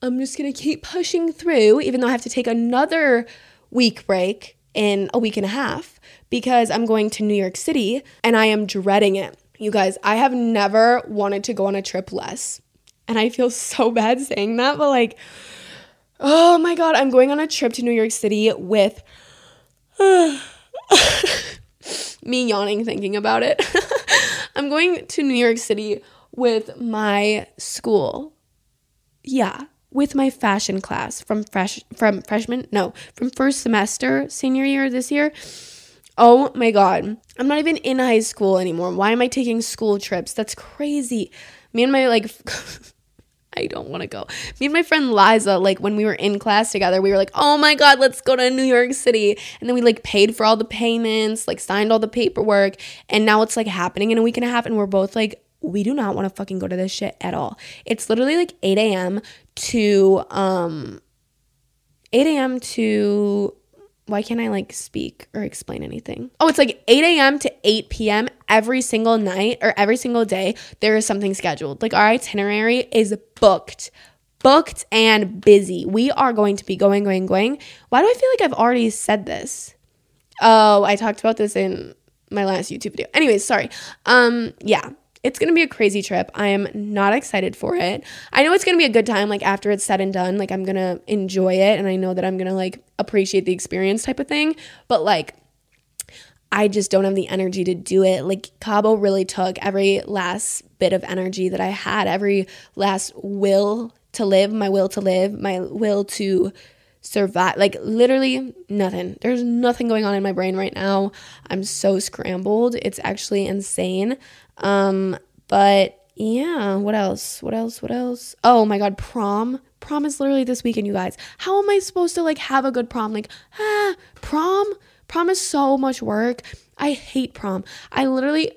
I'm just gonna keep pushing through, even though I have to take another week break in a week and a half, because I'm going to New York City, and I am dreading it. You guys, I have never wanted to go on a trip less. And I feel so bad saying that, but, like, oh my God, I'm going on a trip to New York City with me yawning thinking about it. I'm going to New York City with my school. Yeah, with my fashion class from first semester, senior year this year. Oh my God, I'm not even in high school anymore. Why am I taking school trips? That's crazy. Me and my, like, I don't want to go. Me and my friend Liza, like, when we were in class together, we were like, oh my God, let's go to New York City. And then we, like, paid for all the payments, like, signed all the paperwork. And now it's, like, happening in a week and a half. And we're both like, we do not want to fucking go to this shit at all. It's literally, like, 8 a.m. to, 8 a.m. to, why can't I, like, speak or explain anything? Oh, it's like 8 a.m. to 8 p.m. every single night or every single day. There is something scheduled. Like, our itinerary is booked and busy. We are going to be going. Why do I feel like I've already said this? Oh, I talked about this in my last YouTube video. Anyways, sorry. Yeah. It's going to be a crazy trip. I am not excited for it. I know it's going to be a good time, like, after it's said and done. Like, I'm going to enjoy it, and I know that I'm going to, like, appreciate the experience type of thing. But, like, I just don't have the energy to do it. Like, Cabo really took every last bit of energy that I had, every last will to live, my will to survive. Like, literally nothing. There's nothing going on in my brain right now. I'm so scrambled. It's actually insane. But yeah, what else? Oh my God, prom is literally this weekend, you guys. How am I supposed to, like, have a good prom? Like, prom is so much work. I hate prom. I literally,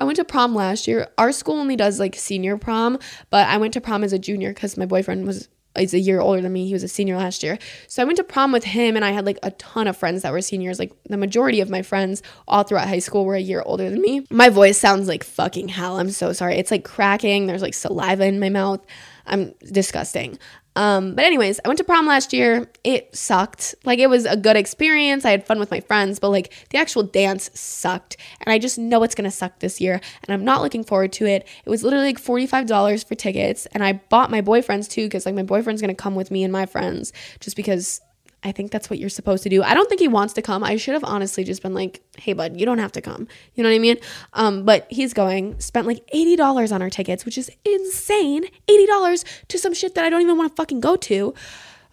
I went to prom last year. Our school only does, like, senior prom, but I went to prom as a junior because my boyfriend is a year older than me. He was a senior last year. So I went to prom with him, and I had, like, a ton of friends that were seniors. Like, the majority of my friends all throughout high school were a year older than me. My voice sounds like fucking hell. I'm so sorry. It's, like, cracking. There's, like, saliva in my mouth. I'm disgusting. But anyways, I went to prom last year. It sucked. Like, it was a good experience. I had fun with my friends, but, like, the actual dance sucked. And I just know it's going to suck this year, and I'm not looking forward to it. It was literally, like, $45 for tickets, and I bought my boyfriend's too, because, like, my boyfriend's going to come with me and my friends, just because I think that's what you're supposed to do. I don't think he wants to come. I should have honestly just been like, hey, bud, you don't have to come. You know what I mean? But he's going. Spent like $80 on our tickets, which is insane. $80 to some shit that I don't even want to fucking go to.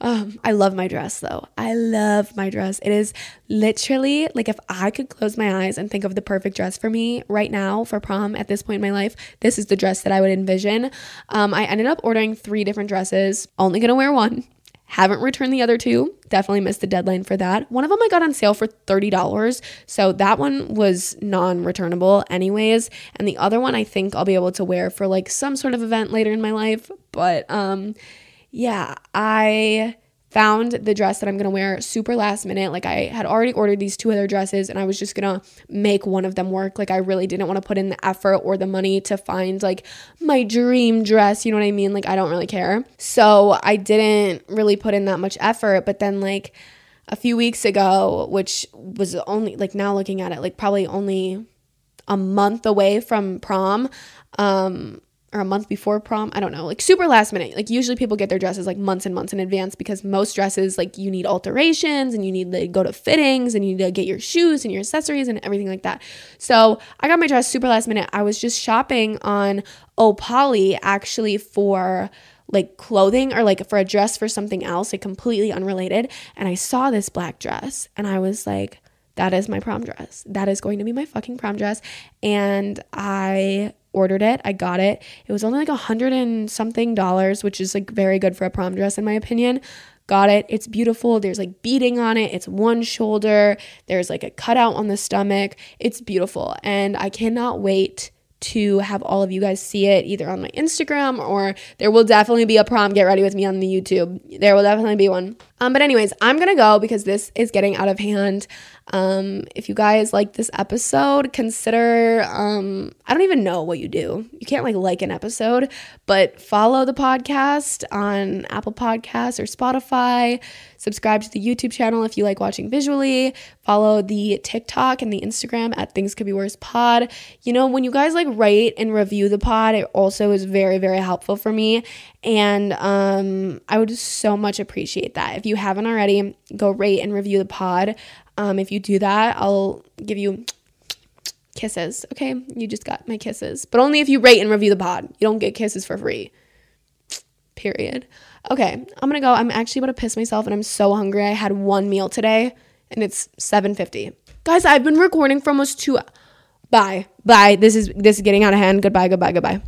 I love my dress, though. I love my dress. It is literally, like, if I could close my eyes and think of the perfect dress for me right now for prom at this point in my life, this is the dress that I would envision. I ended up ordering 3 different dresses. Only gonna wear one. Haven't returned the other 2. Definitely missed the deadline for that. One of them I got on sale for $30. So that one was non-returnable anyways. And the other one I think I'll be able to wear for like some sort of event later in my life. But yeah, I found the dress that I'm going to wear super last minute. Like, I had already ordered these 2 other dresses and I was just going to make one of them work. Like, I really didn't want to put in the effort or the money to find like my dream dress. You know what I mean? Like, I don't really care. So I didn't really put in that much effort. But then like a few weeks ago, which was only like, now looking at it, like probably only a month away from prom, or a month before prom, I don't know, like super last minute. Like, usually people get their dresses like months and months in advance because most dresses, like, you need alterations and you need to go to fittings and you need to get your shoes and your accessories and everything like that. So I got my dress super last minute. I was just shopping on O Polly actually for like clothing or like for a dress for something else, like completely unrelated. And I saw this black dress and I was like, that is my prom dress. That is going to be my fucking prom dress. And I ordered it. I got it. It was only like $100 and something, which is like very good for a prom dress in my opinion. Got it. It's beautiful. There's like beading on it. It's one shoulder. There's like a cutout on the stomach. It's beautiful. And I cannot wait to have all of you guys see it either on my Instagram, or there will definitely be a prom get ready with me on the YouTube. There will definitely be one. But anyways, I'm gonna go because this is getting out of hand. If you guys like this episode, consider, I don't even know what you do. You can't like an episode, but follow the podcast on Apple Podcasts or Spotify. Subscribe to the YouTube channel if you like watching visually. Follow the TikTok and the Instagram at Things Could Be Worse Pod. You know, when you guys like rate and review the pod, it also is very, very helpful for me. And I would so much appreciate that. If you haven't already, go rate and review the pod. If you do that, I'll give you kisses. Okay, you just got my kisses. But only if you rate and review the pod. You don't get kisses for free. Period. Okay, I'm gonna go. I'm actually about to piss myself and I'm so hungry. I had one meal today and it's 7:50. Guys, I've been recording for almost 2 hours. Bye. Bye. This is getting out of hand. Goodbye.